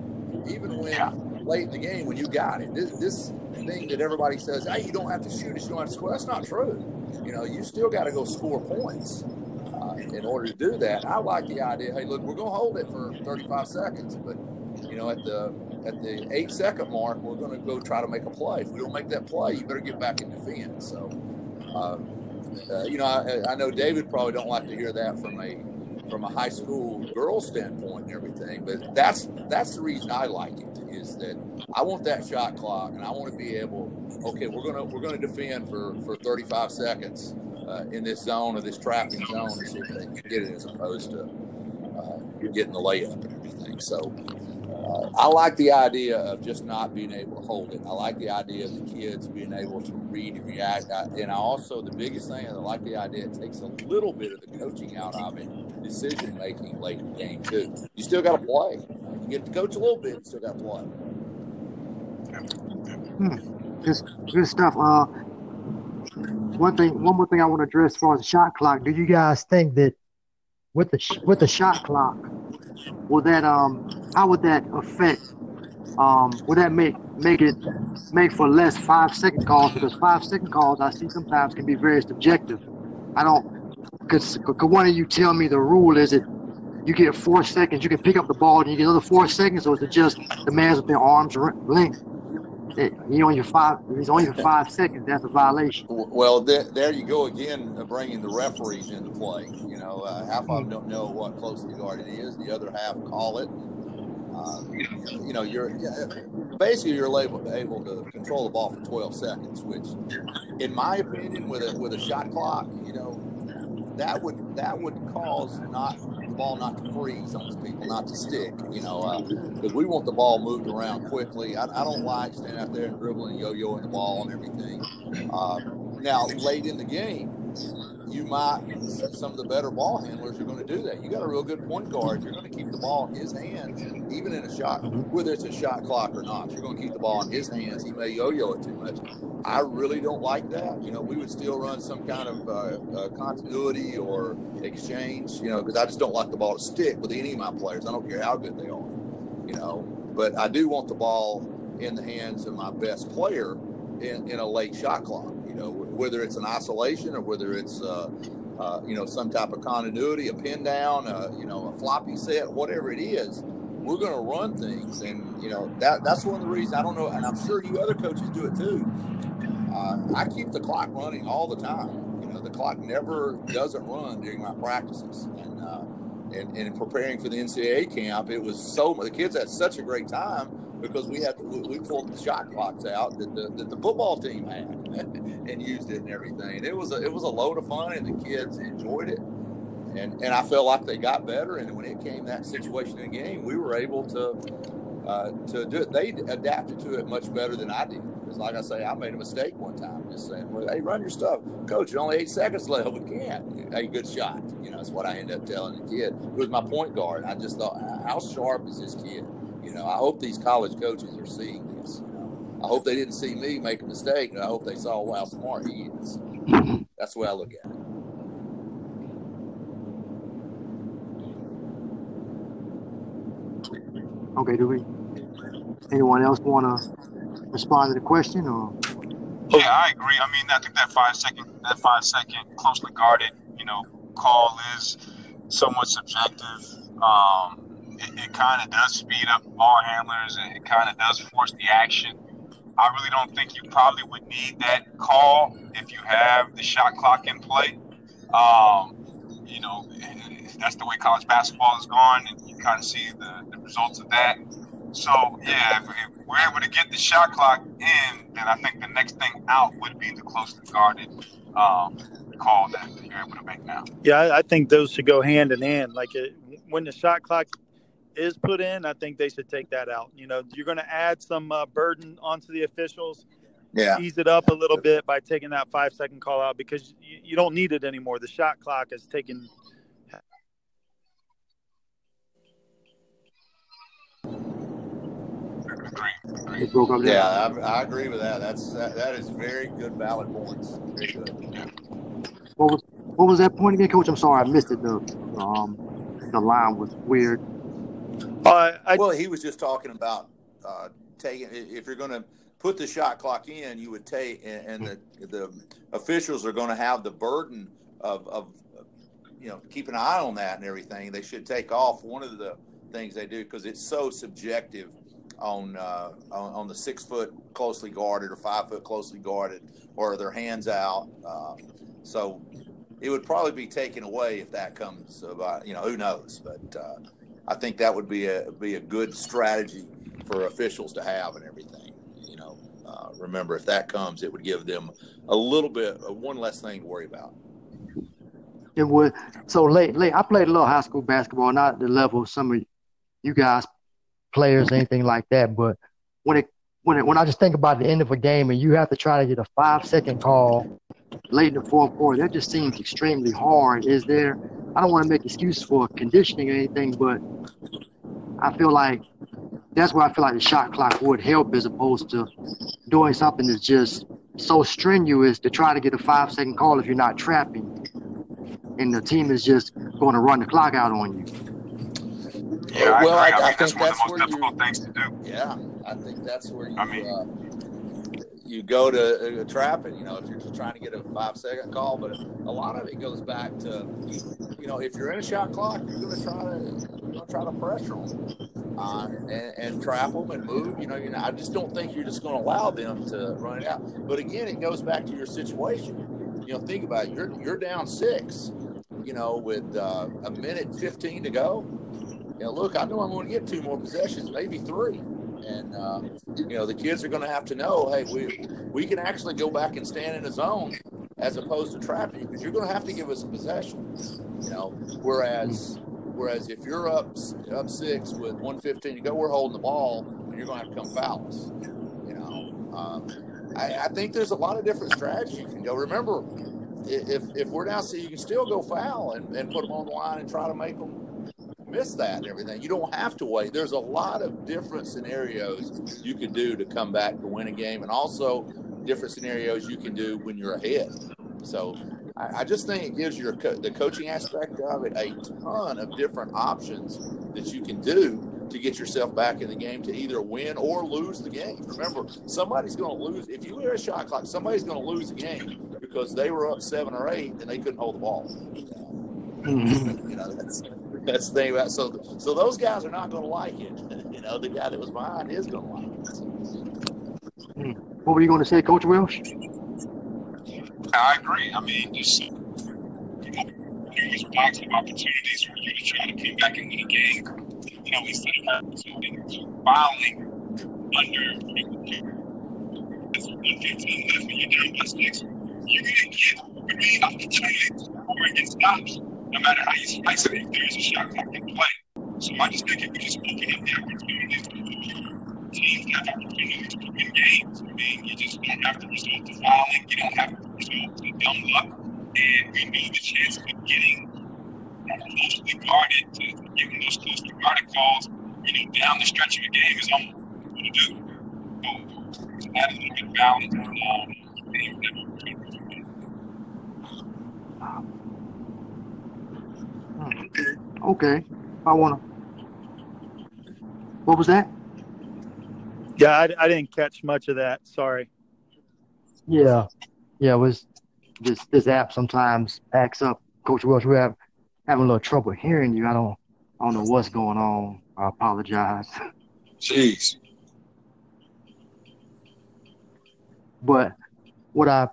even when late in the game when you got it. This thing that everybody says, hey, you don't have to shoot it, you don't have to score. That's not true. You know, you still got to go score points in order to do that. I like the idea, hey, look, we're going to hold it for 35 seconds, but, you know, at the 8-second mark, we're going to go try to make a play. If we don't make that play, you better get back and defend. So, you know, I know David probably don't like to hear that from a from a high school girl standpoint and everything. But that's the reason I like it, is that I want that shot clock, and I want to be able, okay, we're gonna defend for 35 seconds in this zone or this trapping zone, and see if they can get it, as opposed to getting the layup and everything. So I like the idea of just not being able to hold it. I like the idea of the kids being able to read and react. And I also, the biggest thing is I like the idea it takes a little bit of the coaching out of it, decision-making late in the game, too. You still got to play. You get to coach a little bit, you still got to play. Good stuff. One more thing I want to address as far as the shot clock. Do you guys think that with the shot clock, will that how would that affect? Would that make for less 5-second calls? Because 5-second calls, I see sometimes, can be very subjective. I don't. Could one of you tell me the rule? Is it you get 4 seconds, you can pick up the ball, and you get another 4 seconds, or is it just the man's within arm's length? He's on your 5 seconds. That's a violation. Well, there you go again, bringing the referees into play. You know, half of them don't know what closely guarded is. The other half call it. You know, you're able to control the ball for 12 seconds, which, in my opinion, with a shot clock, you know, that would cause the ball not to freeze on those people, not to stick, you know, because we want the ball moved around quickly. I don't like standing out there and dribbling, yo-yoing the ball and everything. Now, late in the game, some of the better ball handlers are going to do that. You got a real good point guard, you're going to keep the ball in his hands, even in a shot, whether it's a shot clock or not. You're going to keep the ball in his hands. He may yo-yo it too much. I really don't like that. You know, we would still run some kind of continuity or exchange, you know, because I just don't like the ball to stick with any of my players. I don't care how good they are, you know. But I do want the ball in the hands of my best player in a late shot clock, you know, whether it's an isolation or whether it's, you know, some type of continuity, a pin down, you know, a floppy set, whatever it is, we're going to run things. And, you know, that's one of the reasons I don't know. And I'm sure you other coaches do it too. I keep the clock running all the time. You know, the clock never doesn't run during my practices. And preparing for the NCAA camp, it was the kids had such a great time, because we pulled the shot clocks out that the football team had and used it and everything. And it was a load of fun, and the kids enjoyed it. And I felt like they got better. And when it came that situation in the game, we were able to do it. They adapted to it much better than I did. Because like I say, I made a mistake one time, just saying, well, hey, run your stuff. Coach, you're only 8 seconds left. We can't. Hey, good shot. You know, that's what I ended up telling the kid. It was my point guard. I just thought, how sharp is this kid? You know, I hope these college coaches are seeing this. You know? I hope they didn't see me make a mistake, and I hope they saw how smart he is. That's the way I look at it. Okay, anyone else want to respond to the question? Or? Yeah, I agree. I mean, I think that 5-second closely guarded, you know, call is somewhat subjective. It kind of does speed up ball handlers, and it kind of does force the action. I really don't think you probably would need that call if you have the shot clock in play. You know, that's the way college basketball is gone, and you kind of see the results of that. So, yeah, if we're able to get the shot clock in, then I think the next thing out would be the closely guarded call that you're able to make now. Yeah, I think those should go hand in hand. Like when the shot clock is put in, I think they should take that out. You know, you're going to add some burden onto the officials. Yeah. Ease it up a little bit by taking that 5-second call out, because you don't need it anymore. The shot clock is taken. Yeah, I agree with that. That is very good, valid points. Very good. What was that point again, Coach? I'm sorry, I missed it. The line was weird. He was just talking about taking. If you're going to put the shot clock in, you would take, and the officials are going to have the burden of you know, keep an eye on that and everything. They should take off one of the things they do, because it's so subjective on the 6-foot closely guarded or 5-foot closely guarded or their hands out. So it would probably be taken away if that comes about. You know, who knows? But I think that would be a good strategy for officials to have and everything. You know, remember, if that comes, it would give them a little bit, one less thing to worry about. It would. So late, I played a little high school basketball, not at the level of some of you guys players, anything like that. But when I just think about the end of a game and you have to try to get a 5-second call late in the fourth quarter, that just seems extremely hard. Is there? I don't want to make excuses for conditioning or anything, but I feel like that's where I feel like the shot clock would help, as opposed to doing something that's just so strenuous to try to get a 5-second call if you're not trapping. And the team is just going to run the clock out on you. Yeah, well, I think that's one of the most difficult things to do. Yeah, I think that's where you go to trapping. You know, if you're just trying to get a 5-second call, but a lot of it goes back to, you know, if you're in a shot clock, you're going to try to pressure them and trap them and move. You know, I just don't think you're just going to allow them to run it out. But again, it goes back to your situation. You know, think about it. You're down 6, you know, with 1:15 to go. You know, look, I know I'm going to get 2 more possessions, maybe 3. And, you know, the kids are going to have to know, hey, we can actually go back and stand in a zone as opposed to trapping you, because you're going to have to give us a possession, you know. Whereas if you're up 6 with 1:15 to go, we're holding the ball, and you're going to have to come foul us, you know. I think there's a lot of different strategies you can go. Remember, if we're down, so you can still go foul and put them on the line and try to make them miss that and everything. You don't have to wait. There's a lot of different scenarios you can do to come back to win a game, and also different scenarios you can do when you're ahead. So I just think it gives the coaching aspect of it a ton of different options that you can do to get yourself back in the game to either win or lose the game. Remember, somebody's going to lose. If you hear a shot clock, somebody's going to lose the game because they were up 7 or 8 and they couldn't hold the ball. Mm-hmm. You know, that's the thing about it. So those guys are not going to like it. You know, the guy that was behind is going to like it. What were you going to say, Coach Welsh? I agree. I mean, just there's lots of opportunities for you to try to come back and win a game. You know, instead of filing under 1:15 left when you're down by 6, you're going to get many opportunities to score against stops, no matter how you slice it, if there's a shot clock in play. So I just think if we just open up the opportunities for teams to have opportunities to win games, I mean, you just don't have the result of fouling, you don't have the result of dumb luck, and we know the chance of getting closely guarded, to giving those closely guarded calls, you know, down the stretch of the game is almost what you do. So it's not a little bit balance. Okay. What was that? Yeah, I didn't catch much of that. Sorry. Yeah, it was this app sometimes acts up. Coach Welsh, we have having a little trouble hearing you. I don't know what's going on. I apologize. Jeez. But what I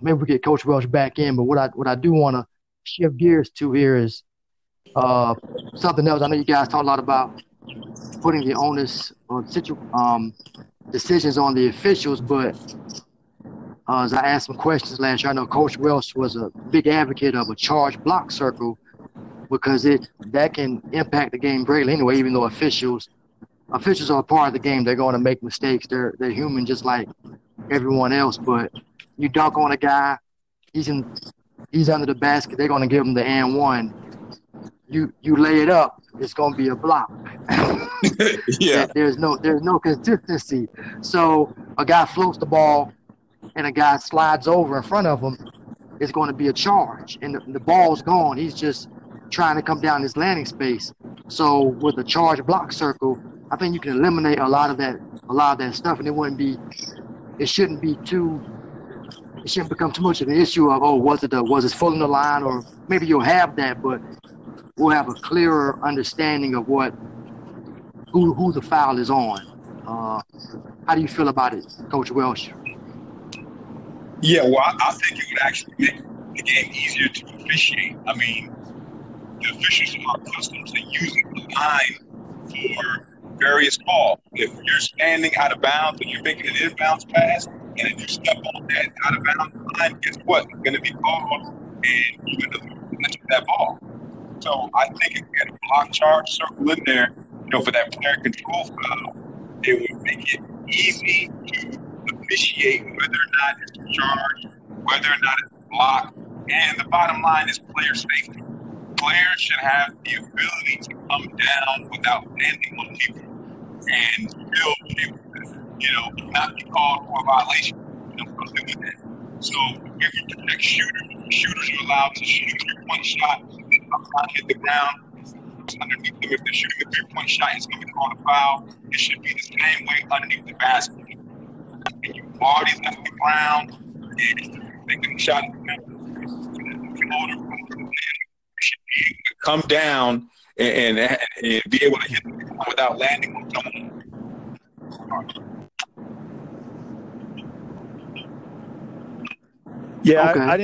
maybe we get Coach Welsh back in. But what I do want to shift gears to here is something else. I know you guys talk a lot about putting the onus on decisions on the officials, but as I asked some questions last year, I know Coach Welsh was a big advocate of a charge block circle, because that can impact the game greatly anyway, even though officials are a part of the game. They're going to make mistakes. They're human just like everyone else. But you dunk on a guy, he's under the basket, they're going to give him the and one. You lay it up, it's going to be a block. Yeah. There's no consistency. So a guy floats the ball and a guy slides over in front of him, it's going to be a charge. And the ball's gone. He's just trying to come down this landing space. So with a charge block circle, I think you can eliminate a lot of that stuff, and it shouldn't become too much of an issue of, was it full in the line, or maybe you'll have that, but we'll have a clearer understanding of who the foul is on. How do you feel about it, Coach Welsh? Yeah, well, I think it would actually make the game easier to officiate. I mean, the officials are accustomed to using the line for various calls. If you're standing out of bounds and you're making an inbounds pass, and if you step on that out of bounds line, guess what? It's going to be called, and you end up missing that ball. So I think if you had a block charge circle in there, you know, for that player control foul, it would make it easy to officiate whether or not it's a charge, whether or not it's a block. And the bottom line is player safety. Players should have the ability to come down without landing on people and still be able to, you know, not be called for a violation. You know, something with that. So if you protect shooters, shooters are allowed to shoot a three-point shot and hit the ground. Underneath them, if they're shooting a three-point shot, it's going to be called a foul. It should be the same way underneath the basket. And you already left the ground, and they can shot at the should come down and be able to hit the ground without landing on someone. Yeah, okay. I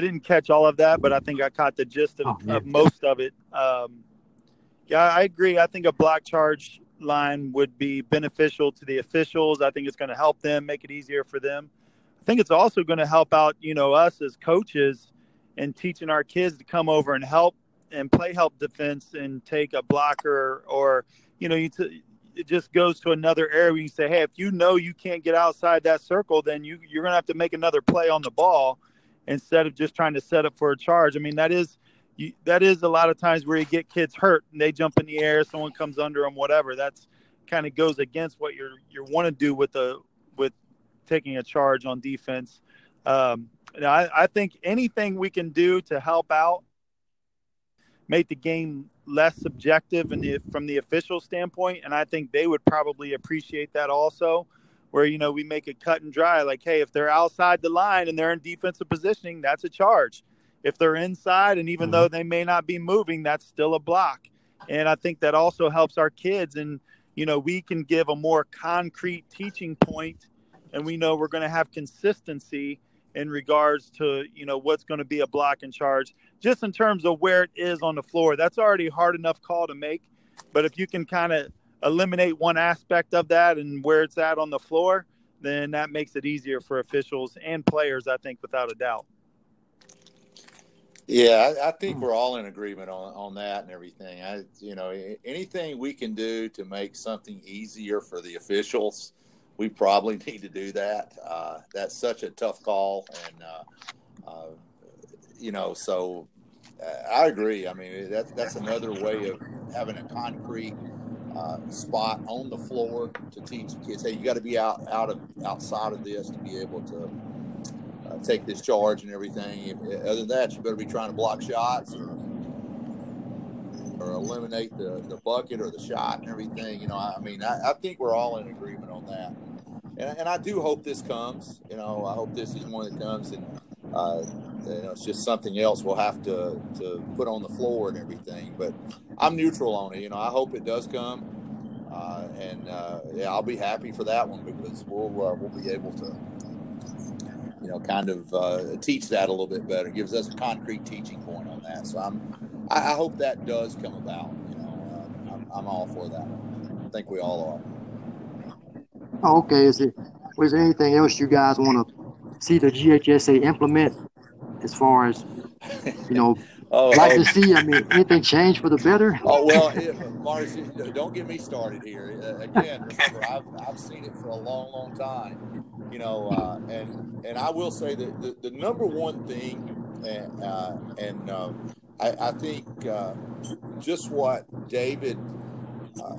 didn't catch all of that, but I think I caught the gist of most of it. Yeah, I agree. I think a block charge line would be beneficial to the officials. I think it's going to help them, make it easier for them. I think it's also going to help out, you know, us as coaches and teaching our kids to come over and help and play help defense and take a blocker or, you know, it just goes to another area where you say, hey, if you know you can't get outside that circle, then you're going to have to make another play on the ball instead of just trying to set up for a charge. I mean, that is a lot of times where you get kids hurt and they jump in the air, someone comes under them, whatever. That's kind of goes against what you want to do with taking a charge on defense. I think anything we can do to help out, make the game less subjective from the official standpoint, and I think they would probably appreciate that also, where, you know, we make it cut and dry. Like, hey, if they're outside the line and they're in defensive positioning, that's a charge. If they're inside and even though they may not be moving, that's still a block. And I think that also helps our kids. And, you know, we can give a more concrete teaching point, and we know we're going to have consistency in regards to, you know, what's going to be a block and charge, just in terms of where it is on the floor. That's already hard enough call to make. But if you can kind of eliminate one aspect of that and where it's at on the floor, then that makes it easier for officials and players, I think, without a doubt. Yeah, I think we're all in agreement on that and everything. You know, anything we can do to make something easier for the officials, we probably need to do that. That's such a tough call. And, you know, so I agree. I mean, that's another way of having a concrete spot on the floor to teach kids, hey, you got to be outside of this to be able to take this charge and everything. Other than that, you better be trying to block shots or eliminate the bucket or the shot and everything. You know, I mean, I think we're all in agreement on that. And I do hope this comes. You know, I hope this is one that comes. And, you know, it's just something else we'll have to put on the floor and everything. But I'm neutral on it. You know, I hope it does come. Yeah, I'll be happy for that one because we'll be able to, you know, kind of teach that a little bit better. It gives us a concrete teaching point on that. So I hope that does come about. You know, I'm all for that. I think we all are. Okay. Was there anything else you guys want to see the GHSA implement as far as, you know, to see, I mean, anything change for the better? Oh, well, Maurice, don't get me started here. Again, remember, I've seen it for a long, long time. You know, and I will say that the number one thing, I think just what David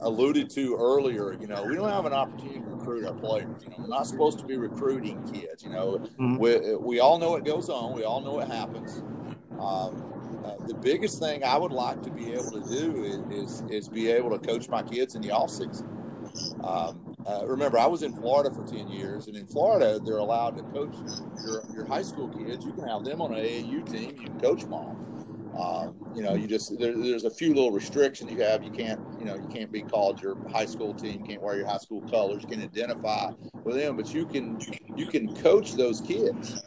alluded to earlier, you know, we don't have an opportunity to recruit our players. You know, we're not supposed to be recruiting kids. You know, we all know it goes on. We all know it happens. The biggest thing I would like to be able to do is be able to coach my kids in the off season. Remember, I was in Florida for 10 years, and in Florida, they're allowed to coach your high school kids. You can have them on an AAU team. You can coach them all. You know, you just there's a few little restrictions you have. You can't, you know, you can't be called your high school team. You can't wear your high school colors. You can identify with them, but you can coach those kids.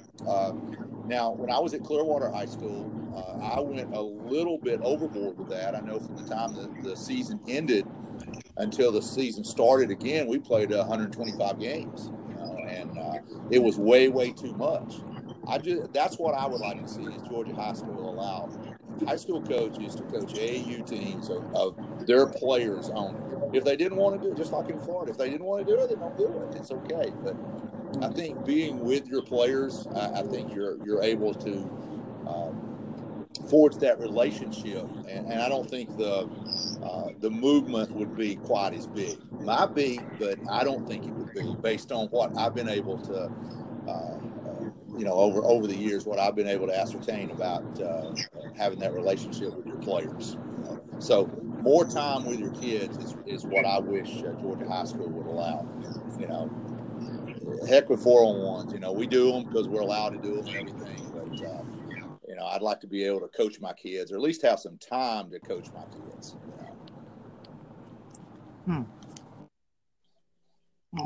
Now, when I was at Clearwater High School, I went a little bit overboard with that. I know from the time that the season ended until the season started again, we played 125 games, and it was way, way too much. That's what I would like to see is Georgia High School allow high school coaches to coach AAU teams of their players only. If they didn't want to do it, just like in Florida, if they didn't want to do it, they don't do it. It's okay. But I think being with your players, I think you're able to forge that relationship, and I don't think the movement would be quite as big. Might be, but I don't think it would be based on what I've been able to, over the years, what I've been able to ascertain about having that relationship with your players. So more time with your kids is what I wish Georgia High School would allow. Heck with 4-on-1s, we do them because we're allowed to do them and everything, but I'd like to be able to coach my kids, or at least have some time to coach my kids.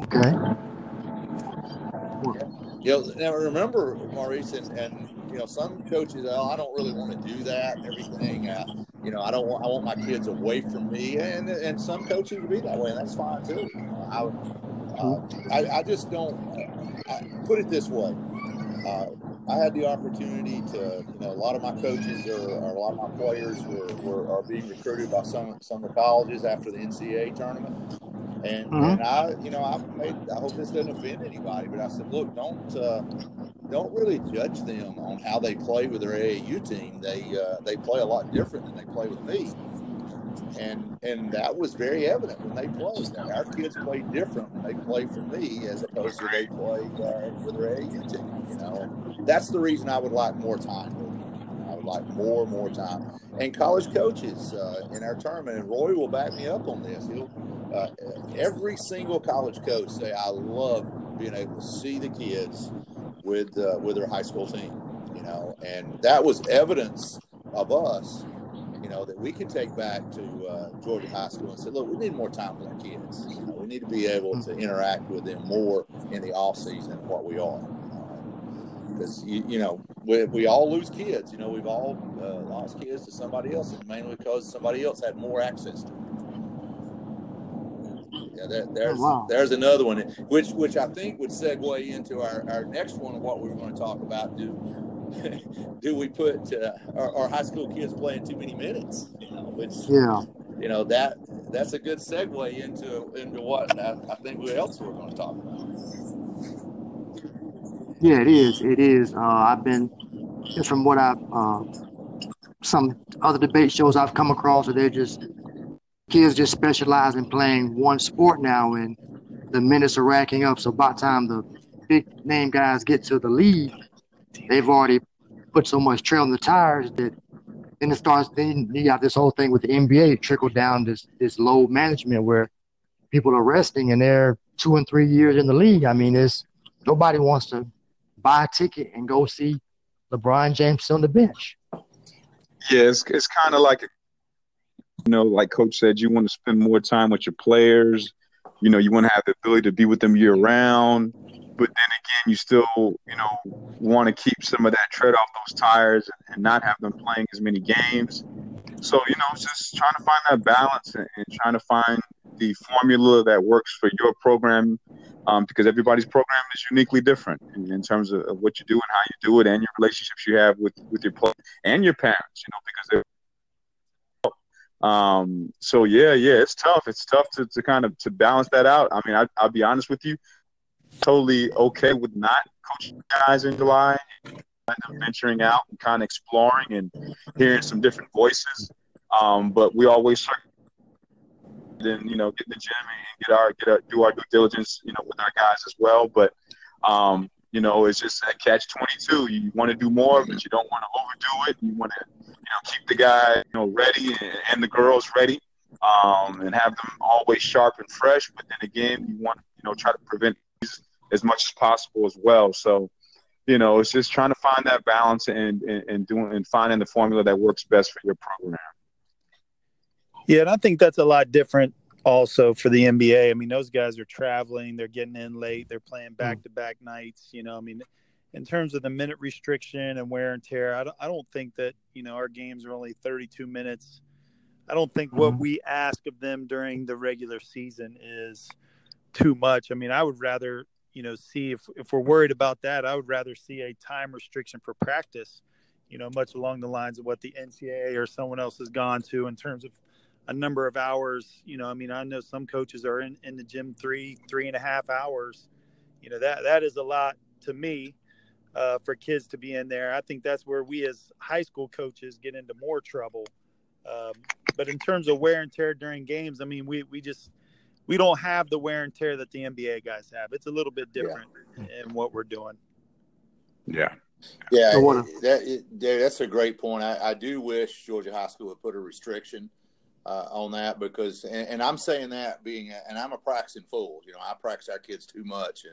Okay. Now remember, Maurice, and some coaches, I don't really want to do that and everything. I want my kids away from me, and some coaches would be that way, and that's fine too. I just don't put it this way. I had the opportunity to, a lot of my coaches or a lot of my players are being recruited by some of the colleges after the NCAA tournament. And I hope this doesn't offend anybody, but I said, look, don't really judge them on how they play with their AAU team. They play a lot different than they play with me. And that was very evident when they played. Now, our kids play different when they play for me as opposed to they play for their AAU team. That's the reason I would like more time. I would like more time. And college coaches in our tournament, and Roy will back me up on this. Every single college coach say, I love being able to see the kids with their high school team. And that was evidence of us. That we can take back to Georgia High School and say, look, we need more time with our kids. We need to be able to interact with them more in the off season than what we are. Because, we all lose kids. We've all lost kids to somebody else, and mainly because somebody else had more access to them. Yeah, there's another one, which I think would segue into our next one of what we're going to talk about, do we put our high school kids playing too many minutes? That's a good segue into what I think else we're going to talk about. Yeah, it is. It is. I've been just from what I've some other debate shows I've come across, that they're kids specialize in playing one sport now, and the minutes are racking up. So by the time the big name guys get to the league, they've already put so much trail on the tires that then you got this whole thing with the NBA trickle down, this load management where people are resting and they're 2 and 3 years in the league. I mean, nobody wants to buy a ticket and go see LeBron James on the bench. Yeah, it's kind of like, like Coach said, you want to spend more time with your players. You want to have the ability to be with them year round. But then again, you still, want to keep some of that tread off those tires and not have them playing as many games. So, just trying to find that balance and trying to find the formula that works for your program, because everybody's program is uniquely different in terms of what you do and how you do it, and your relationships you have with your players and your parents, because they're. So, it's tough. It's tough to kind of to balance that out. I mean, I'll be honest with you. Totally okay with not coaching guys in July, kind of venturing out and kind of exploring and hearing some different voices. But we always then get in the gym and do our due diligence with our guys as well. But it's just that catch-22. You want to do more, but you don't want to overdo it. You want to keep the guy ready and the girls ready, and have them always sharp and fresh. But then again, you want try to prevent as much as possible as well. So, it's just trying to find that balance and finding the formula that works best for your program. Yeah, and I think that's a lot different also for the NBA. I mean, those guys are traveling, they're getting in late, they're playing back-to-back nights, in terms of the minute restriction and wear and tear, I don't think that, you know, our games are only 32 minutes. I don't think what we ask of them during the regular season is too much. I mean, I would rather, you know, see if we're worried about that, I would rather see a time restriction for practice, you know, much along the lines of what the NCAA or someone else has gone to in terms of a number of hours. You know, I mean, I know some coaches are in the gym three and a half hours. You know, that is a lot to me. For kids to be in there. I think that's where we as high school coaches get into more trouble. But in terms of wear and tear during games, I mean, we don't have the wear and tear that the NBA guys have. It's a little bit different in what we're doing. Yeah. Yeah, that's a great point. I do wish Georgia High School would put a restriction on that because, and I'm saying that being, and I'm a practicing fool. You know, I practice our kids too much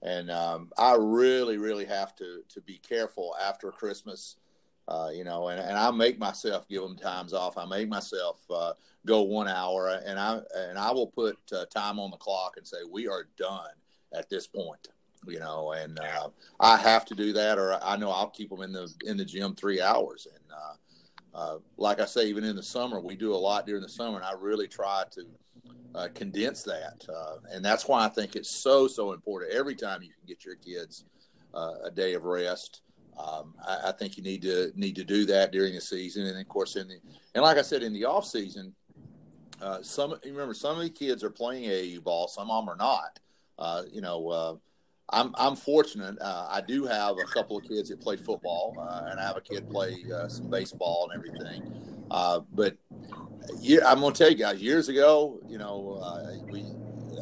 and I really, really have to be careful after Christmas, you know, and I make myself give them times off. I make myself go 1 hour, and I will put time on the clock and say, we are done at this point, you know, and I have to do that, or I know I'll keep them in the gym 3 hours. And like I say, even in the summer, we do a lot during the summer, and I really try to condense that. And that's why I think it's so important. Every time you can get your kids a day of rest, I think you need to do that during the season. And of course, and like I said, in the off season, some of the kids are playing AAU ball, some of them are not. I'm fortunate. I do have a couple of kids that play football, and I have a kid play some baseball and everything. But I'm going to tell you guys, years ago, you know,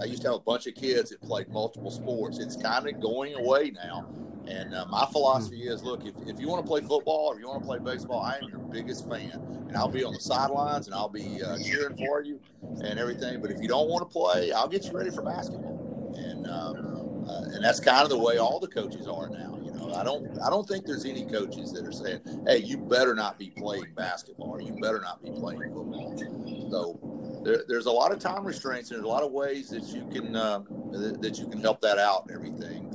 I used to have a bunch of kids that played multiple sports. It's kind of going away now. And my philosophy is, look, if you want to play football or you want to play baseball, I am your biggest fan. And I'll be on the sidelines, and I'll be cheering for you and everything. But if you don't want to play, I'll get you ready for basketball. And that's kind of the way all the coaches are now. You know, I don't think there's any coaches that are saying, "Hey, you better not be playing basketball, or you better not be playing football." So there's a lot of time restraints, and there's a lot of ways that you can help that out and everything.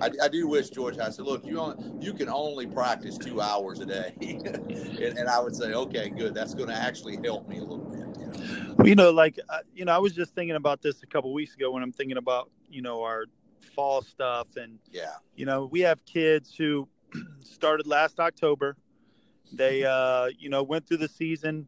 But I do wish Georgia. I said, "Look, you can only practice 2 hours a day," and I would say, "Okay, good. That's going to actually help me a little bit." You know, I was just thinking about this a couple of weeks ago when I'm thinking about, you know, our fall stuff, and you know, we have kids who started last October. They you know, went through the season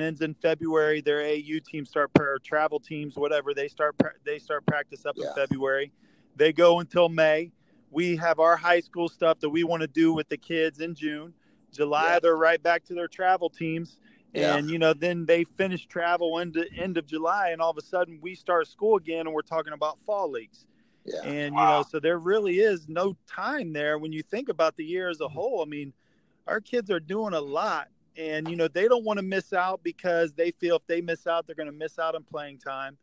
ends in February. Their AU teams start travel teams, whatever, they start practice up in February. They go until May. We have our high school stuff that we want to do with the kids in June, July. They're right back to their travel teams. And, you know, then they finish travel end of July, and all of a sudden we start school again, and we're talking about fall leagues. Yeah. And, you know, so there really is no time there when you think about the year as a whole. I mean, our kids are doing a lot, and, you know, they don't want to miss out because they feel if they miss out, they're going to miss out on playing time.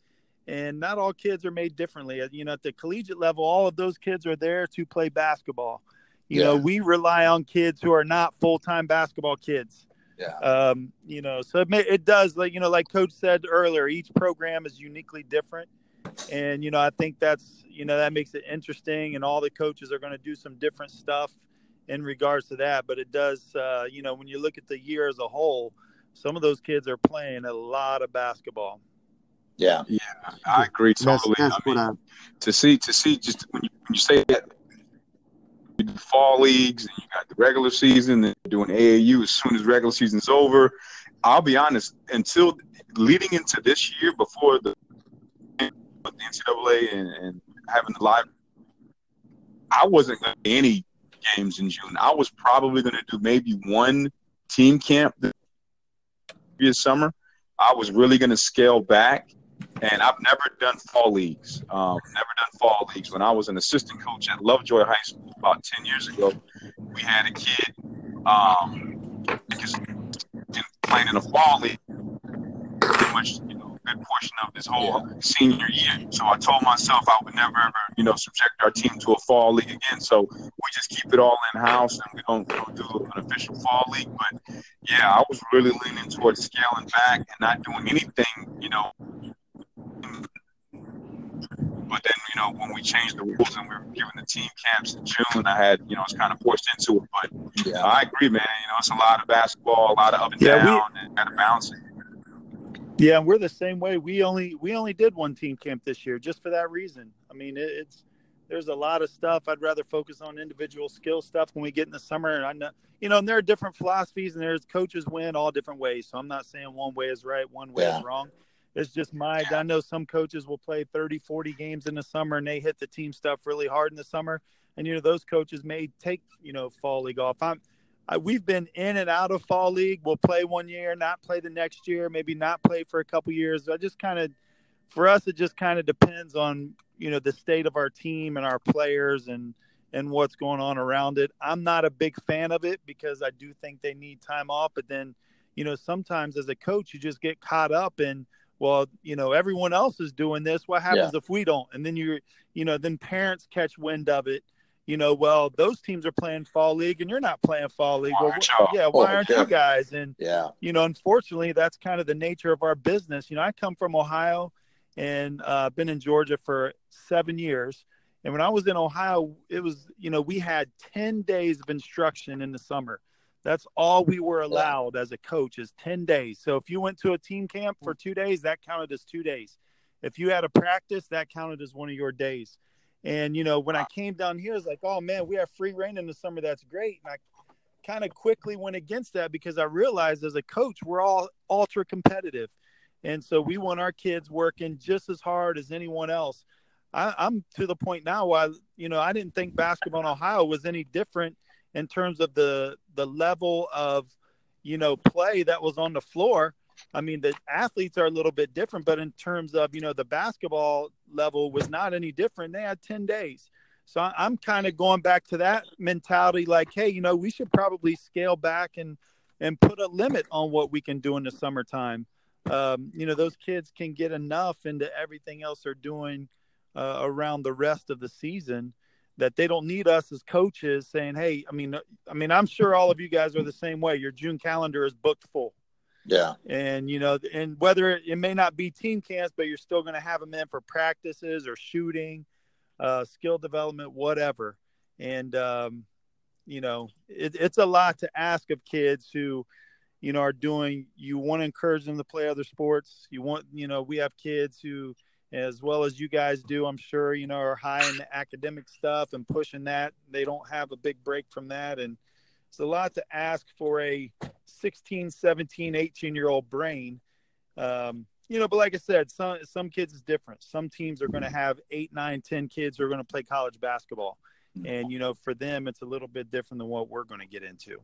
And not all kids are made differently. You know, at the collegiate level, all of those kids are there to play basketball. You know, we rely on kids who are not full-time basketball kids. Yeah. You know, so it does, like, you know, like Coach said earlier, each program is uniquely different. And, you know, I think that's, you know, that makes it interesting, and all the coaches are going to do some different stuff in regards to that. But it does, you know, when you look at the year as a whole, some of those kids are playing a lot of basketball. Yeah. Yeah, I agree totally. That's I mean, what to see just when you say that, you do fall leagues, and you got the regular season, and doing AAU as soon as regular season's over. I'll be honest, until leading into this year, before the NCAA and having the live, I wasn't going to do any games in June. I was probably going to do maybe one team camp this summer. I was really going to scale back, and I've never done fall leagues. When I was an assistant coach at Lovejoy High School about 10 years ago, we had a kid playing in a fall league pretty much, you know, portion of this whole senior year. So I told myself I would never ever, you know, subject our team to a fall league again. So we just keep it all in-house, and we don't do an official fall league. But, yeah, I was really leaning towards scaling back and not doing anything, you know, But then, you know, when we changed the rules and we were giving the team camps in June, I had, you know, it's kind of forced into it. But yeah. I agree, man. You know, it's a lot of basketball, a lot of up and down, and kind of bouncing. Yeah, we're the same way. We only did one team camp this year just for that reason. I mean, it's there's a lot of stuff. I'd rather focus on individual skill stuff when we get in the summer. And I know, you know, and there are different philosophies, and there's coaches win all different ways. So I'm not saying one way is right, one way is wrong. It's just my – I know some coaches will play 30, 40 games in the summer, and they hit the team stuff really hard in the summer. And, you know, those coaches may take, you know, fall league off. We've been in and out of fall league. We'll play one year, not play the next year, maybe not play for a couple years. I just kind of, for us, it just kind of depends on, you know, the state of our team and our players and what's going on around it. I'm not a big fan of it because I do think they need time off. But then, you know, sometimes as a coach, you just get caught up in, well, you know, everyone else is doing this. What happens if we don't? And then then parents catch wind of it. You know, well, those teams are playing fall league and you're not playing fall league. Well, why aren't you guys? And, you know, unfortunately, that's kind of the nature of our business. You know, I come from Ohio and been in Georgia for 7 years. And when I was in Ohio, it was, you know, we had 10 days of instruction in the summer. That's all we were allowed as a coach is 10 days. So if you went to a team camp for 2 days, that counted as 2 days. If you had a practice, that counted as one of your days. And, you know, when I came down here, it's like, oh, man, we have free reign in the summer. That's great. And I kind of quickly went against that because I realized as a coach, we're all ultra competitive. And so we want our kids working just as hard as anyone else. I'm to the point now where, you know, I didn't think basketball in Ohio was any different in terms of the level of, you know, play that was on the floor. I mean, the athletes are a little bit different, but in terms of, you know, the basketball level was not any different. They had 10 days. So I'm kind of going back to that mentality like, hey, you know, we should probably scale back and put a limit on what we can do in the summertime. You know, those kids can get enough into everything else they're doing around the rest of the season that they don't need us as coaches saying, hey, I mean, I'm sure all of you guys are the same way. Your June calendar is booked full. Yeah. And, you know, and whether it may not be team camps, but you're still going to have them in for practices or shooting, skill development, whatever. And, you know, it's a lot to ask of kids who, you know, you want to encourage them to play other sports. You know, we have kids who, as well as you guys do, I'm sure, you know, are high in the academic stuff and pushing that. They don't have a big break from that. And it's a lot to ask for a 16, 17, 18-year-old brain. You know, but like I said, some kids is different. Some teams are going to have 8, 9, 10 kids who are going to play college basketball. And, you know, for them, it's a little bit different than what we're going to get into.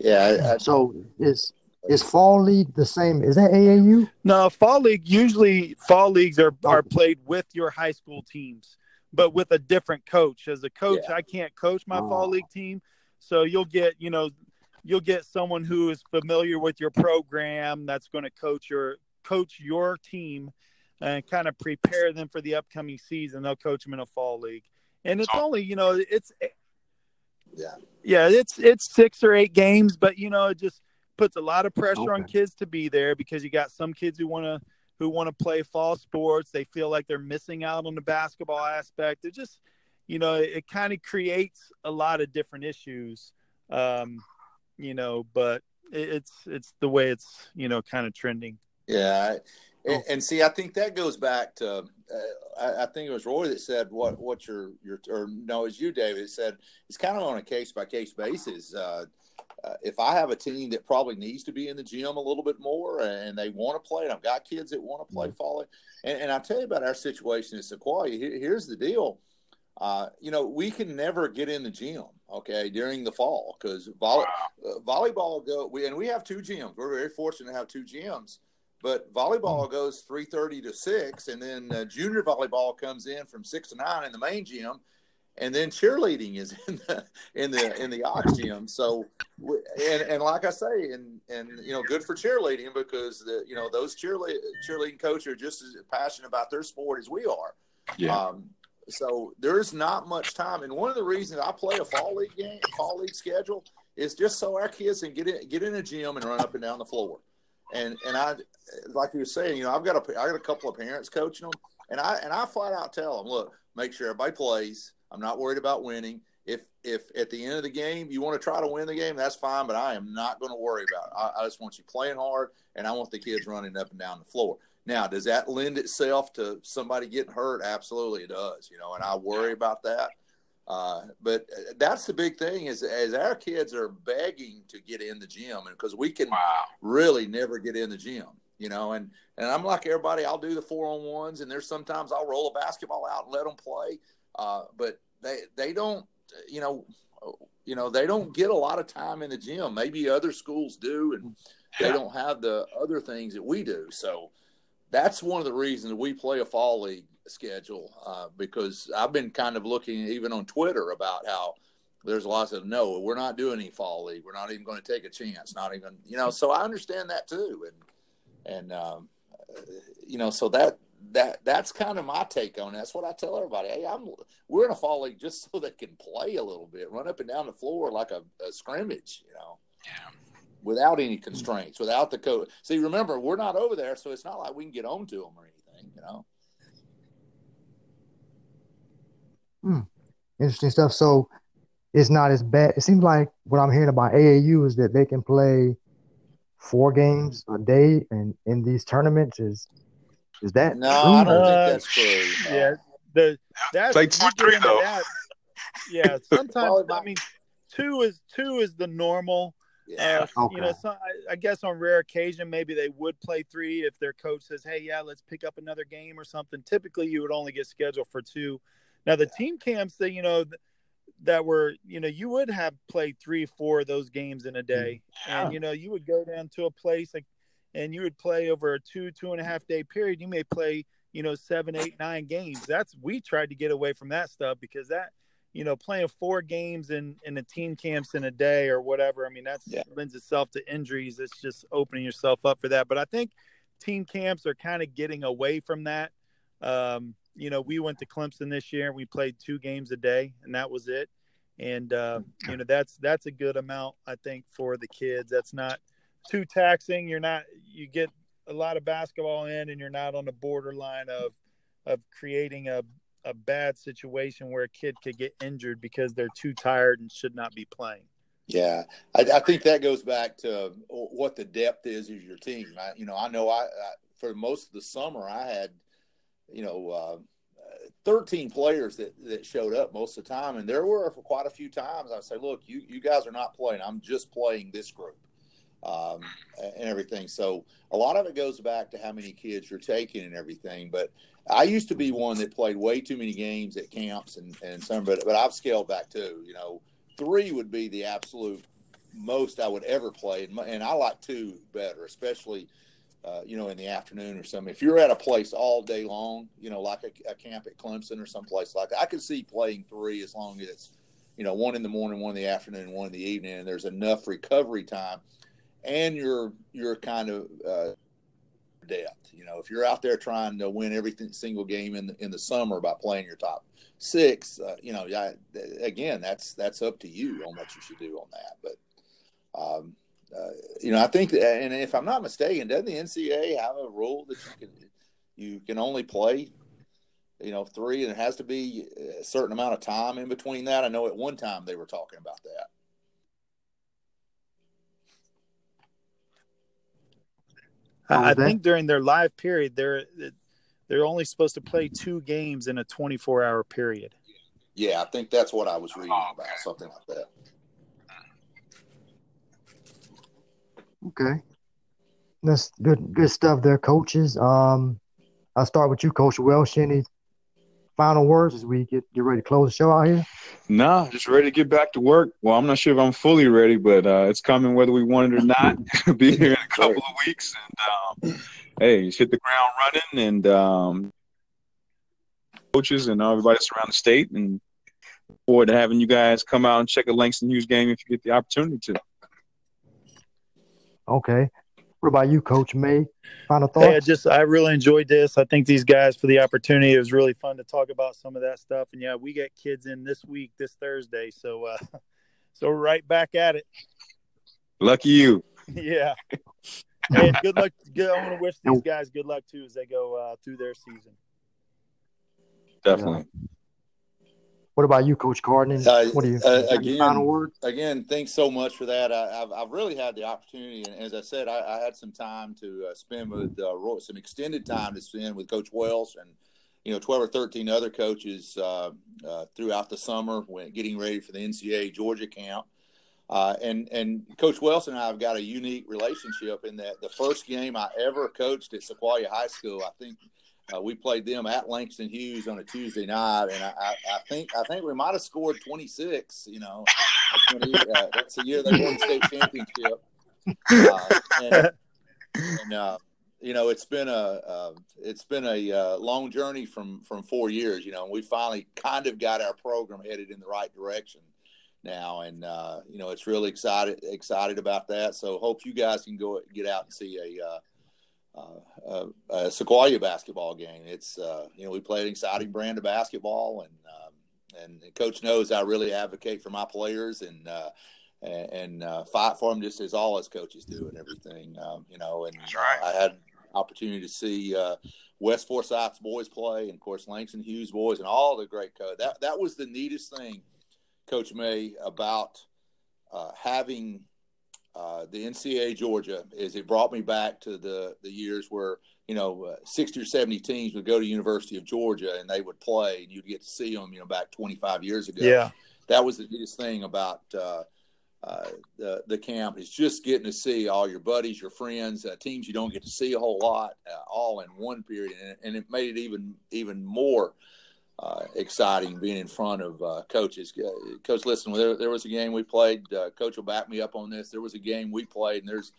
Yeah. So is fall league the same? Is that AAU? No, fall leagues are played with your high school teams, but with a different coach. As a coach, I can't coach my fall league team. So you'll get someone who is familiar with your program that's going to coach your team and kind of prepare them for the upcoming season. They'll coach them in a fall league. And it's only, you know, it's 6 or 8 games, but, you know, it just puts a lot of pressure on kids to be there because you got some kids who want to play fall sports. They feel like they're missing out on the basketball aspect. They're just, you know, it kind of creates a lot of different issues, you know, but it's the way it's, you know, kind of trending. Yeah. And see, I think that goes back to, I think it was Rory that said what or no, it was you, David, said it's kind of on a case-by-case basis. If I have a team that probably needs to be in the gym a little bit more and they want to play, and I've got kids that want to play volley, and I'll tell you about our situation at Sequoyah. Here's the deal. You know, we can never get in the gym, okay, during the fall because volleyball goes. And we have 2 gyms. We're very fortunate to have 2 gyms. But volleyball goes 3:30 to 6, and then junior volleyball comes in from 6 to 9 in the main gym, and then cheerleading is in the ox gym. So, and like I say, and you know, good for cheerleading because you know those cheerleading coaches are just as passionate about their sport as we are. Yeah. So there's not much time, and one of the reasons I play a fall league schedule, is just so our kids can get in a gym and run up and down the floor. And I, like you were saying, you know, I've got a couple of parents coaching them, And I flat out tell them, look, make sure everybody plays. I'm not worried about winning. If at the end of the game you want to try to win the game, that's fine, but I am not going to worry about it. I just want you playing hard, and I want the kids running up and down the floor. Now, does that lend itself to somebody getting hurt? Absolutely it does, you know, and I worry about that. But that's the big thing is as our kids are begging to get in the gym, and because we can really never get in the gym, you know, and I'm like everybody, I'll do the 4-on-1s, and there's sometimes I'll roll a basketball out and let them play. But they don't, you know, they don't get a lot of time in the gym. Maybe other schools do, and they don't have the other things that we do. So that's one of the reasons we play a fall league schedule, because I've been kind of looking even on Twitter about how there's lots of, no, we're not doing any fall league. We're not even going to take a chance, not even, you know, so I understand that too. And you know, so that's kind of my take on it. That's what I tell everybody. Hey, we're in a fall league just so they can play a little bit, run up and down the floor like a scrimmage, you know. Yeah. Without any constraints, without the coach. See, remember, we're not over there, so it's not like we can get on to them or anything, you know. Interesting stuff. So it's not as bad. It seems like what I'm hearing about AAU is that they can play 4 games a day and in these tournaments is that no, true? I don't think that's true. Yeah, that's like 2 or 3 though. That, yeah, sometimes I mean 2 is the normal. Yeah. Okay. You know, so I guess on rare occasion maybe they would play 3 if their coach says, "Hey, yeah, let's pick up another game or something." Typically, you would only get scheduled for 2. Now the team camps that you know that were you know you would have played 3, 4 of those games in a day, and you know you would go down to a place like, and you would play over a 2.5 day period. You may play 7, 8, 9 games. That's we tried to get away from that stuff because that playing 4 games in the team camps in a day or whatever. I mean that lends itself to injuries. It's just opening yourself up for that. But I think team camps are kind of getting away from that. We went to Clemson this year and we played 2 games a day and that was it. And, that's a good amount, I think, for the kids. That's not too taxing. You get a lot of basketball in and you're not on the borderline of creating a bad situation where a kid could get injured because they're too tired and should not be playing. Yeah. I think that goes back to what the depth is of your team. I know for most of the summer I had, 13 players that showed up most of the time. And there were quite a few times I would say, look, you guys are not playing. I'm just playing this group and everything. So a lot of it goes back to how many kids you're taking and everything. But I used to be one that played way too many games at camps and some, but I've scaled back too. 3 would be the absolute most I would ever play. And I like 2 better, especially – in the afternoon or something. If you're at a place all day long, like a camp at Clemson or someplace like that, I could see playing 3 as long as it's, 1 in the morning, 1 in the afternoon, 1 in the evening, and there's enough recovery time. And you're kind of depth. If you're out there trying to win every single game in the summer by playing your top 6, again, that's up to you on what you should do on that. But I think that, and if I'm not mistaken, doesn't the NCAA have a rule that you can only play, 3, and it has to be a certain amount of time in between that? I know at one time they were talking about that. I think during their live period, they're only supposed to play 2 games in a 24-hour period. Yeah, I think that's what I was reading about, something like that. Okay, that's good stuff there, coaches. I'll start with you, Coach Welsh. Any final words as we get ready to close the show out here? No, just ready to get back to work. Well, I'm not sure if I'm fully ready, but it's coming whether we want it or not. Be here in a couple of weeks. And, hey, just hit the ground running. And coaches and everybody that's around the state. And look forward to having you guys come out and check a Langston Hughes game if you get the opportunity to. Okay. What about you, Coach May? Final thoughts? Hey, I really enjoyed this. I thank these guys for the opportunity. It was really fun to talk about some of that stuff. And, yeah, we got kids in this week, this Thursday. So we're right back at it. Lucky you. Yeah. Hey, good luck. I want to wish these guys good luck, too, as they go through their season. Definitely. Yeah. What about you, Coach Carden? What do you again? Final words? Again, thanks so much for that. I've really had the opportunity, and as I said, I had some time to spend with Roy, some extended time to spend with Coach Welsh and 12 or 13 other coaches throughout the summer when getting ready for the NCAA Georgia camp. And Coach Welsh and I have got a unique relationship in that the first game I ever coached at Sequoyah High School, I think we played them at Langston Hughes on a Tuesday night, and I think we might have scored 26. That's the year they won the state championship. It's been a long journey from 4 years. We finally kind of got our program headed in the right direction now, and it's really excited about that. So hope you guys can go get out and see a Sequoyah basketball game. It's we play an exciting brand of basketball, and Coach knows I really advocate for my players and fight for them just as all us coaches do and everything. And that's right. I had opportunity to see West Forsyth's boys play, and of course Langston Hughes boys, and all the great coach. That was the neatest thing, Coach May, about having the NCAA Georgia, is it brought me back to the years where 60 or 70 teams would go to University of Georgia and they would play, and you'd get to see them back 25 years ago. Yeah, that was the neatest thing about the camp, is just getting to see all your buddies, your friends, teams you don't get to see a whole lot, all in one period, and it made it even more exciting being in front of coaches. Coach, listen, there was a game we played. Coach will back me up on this. There was a game we played, and there's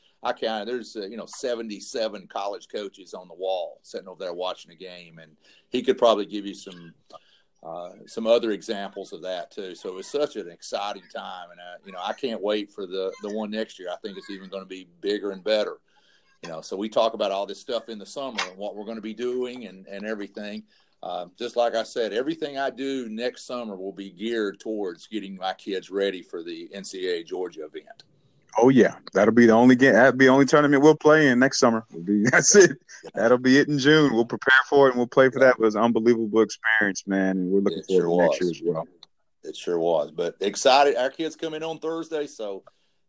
77 college coaches on the wall sitting over there watching a game, and he could probably give you some other examples of that too. So it was such an exciting time, and I can't wait for the one next year. I think it's even going to be bigger and better. So we talk about all this stuff in the summer and what we're going to be doing and everything. Just like I said, everything I do next summer will be geared towards getting my kids ready for the NCAA Georgia event. Oh yeah, that'll be the only game. That'll be the only tournament we'll play in next summer. That's it. That'll be it in June. We'll prepare for it and we'll play for that. It was an unbelievable experience, man, and we're looking forward to next year as well. It sure was. But excited, our kids come in on Thursday, so.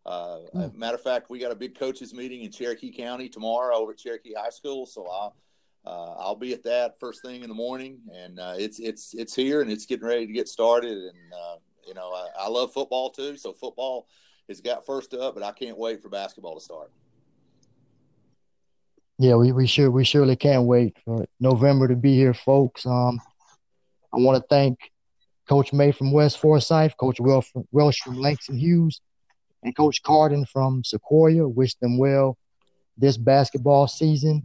Matter of fact, we got a big coaches meeting in Cherokee County tomorrow over at Cherokee High School, so I'll be at that first thing in the morning, and it's here and it's getting ready to get started. And I love football too, so football has got first up, but I can't wait for basketball to start. Yeah, we surely can't wait for November to be here, folks. I want to thank Coach May from West Forsyth, Coach Welsh from Langston Hughes, and Coach Carden from Sequoyah. Wish them well this basketball season.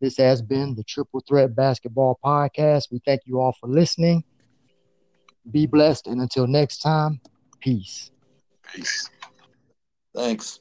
This has been the Triple Threat Basketball Podcast. We thank you all for listening. Be blessed, and until next time, peace. Peace. Thanks.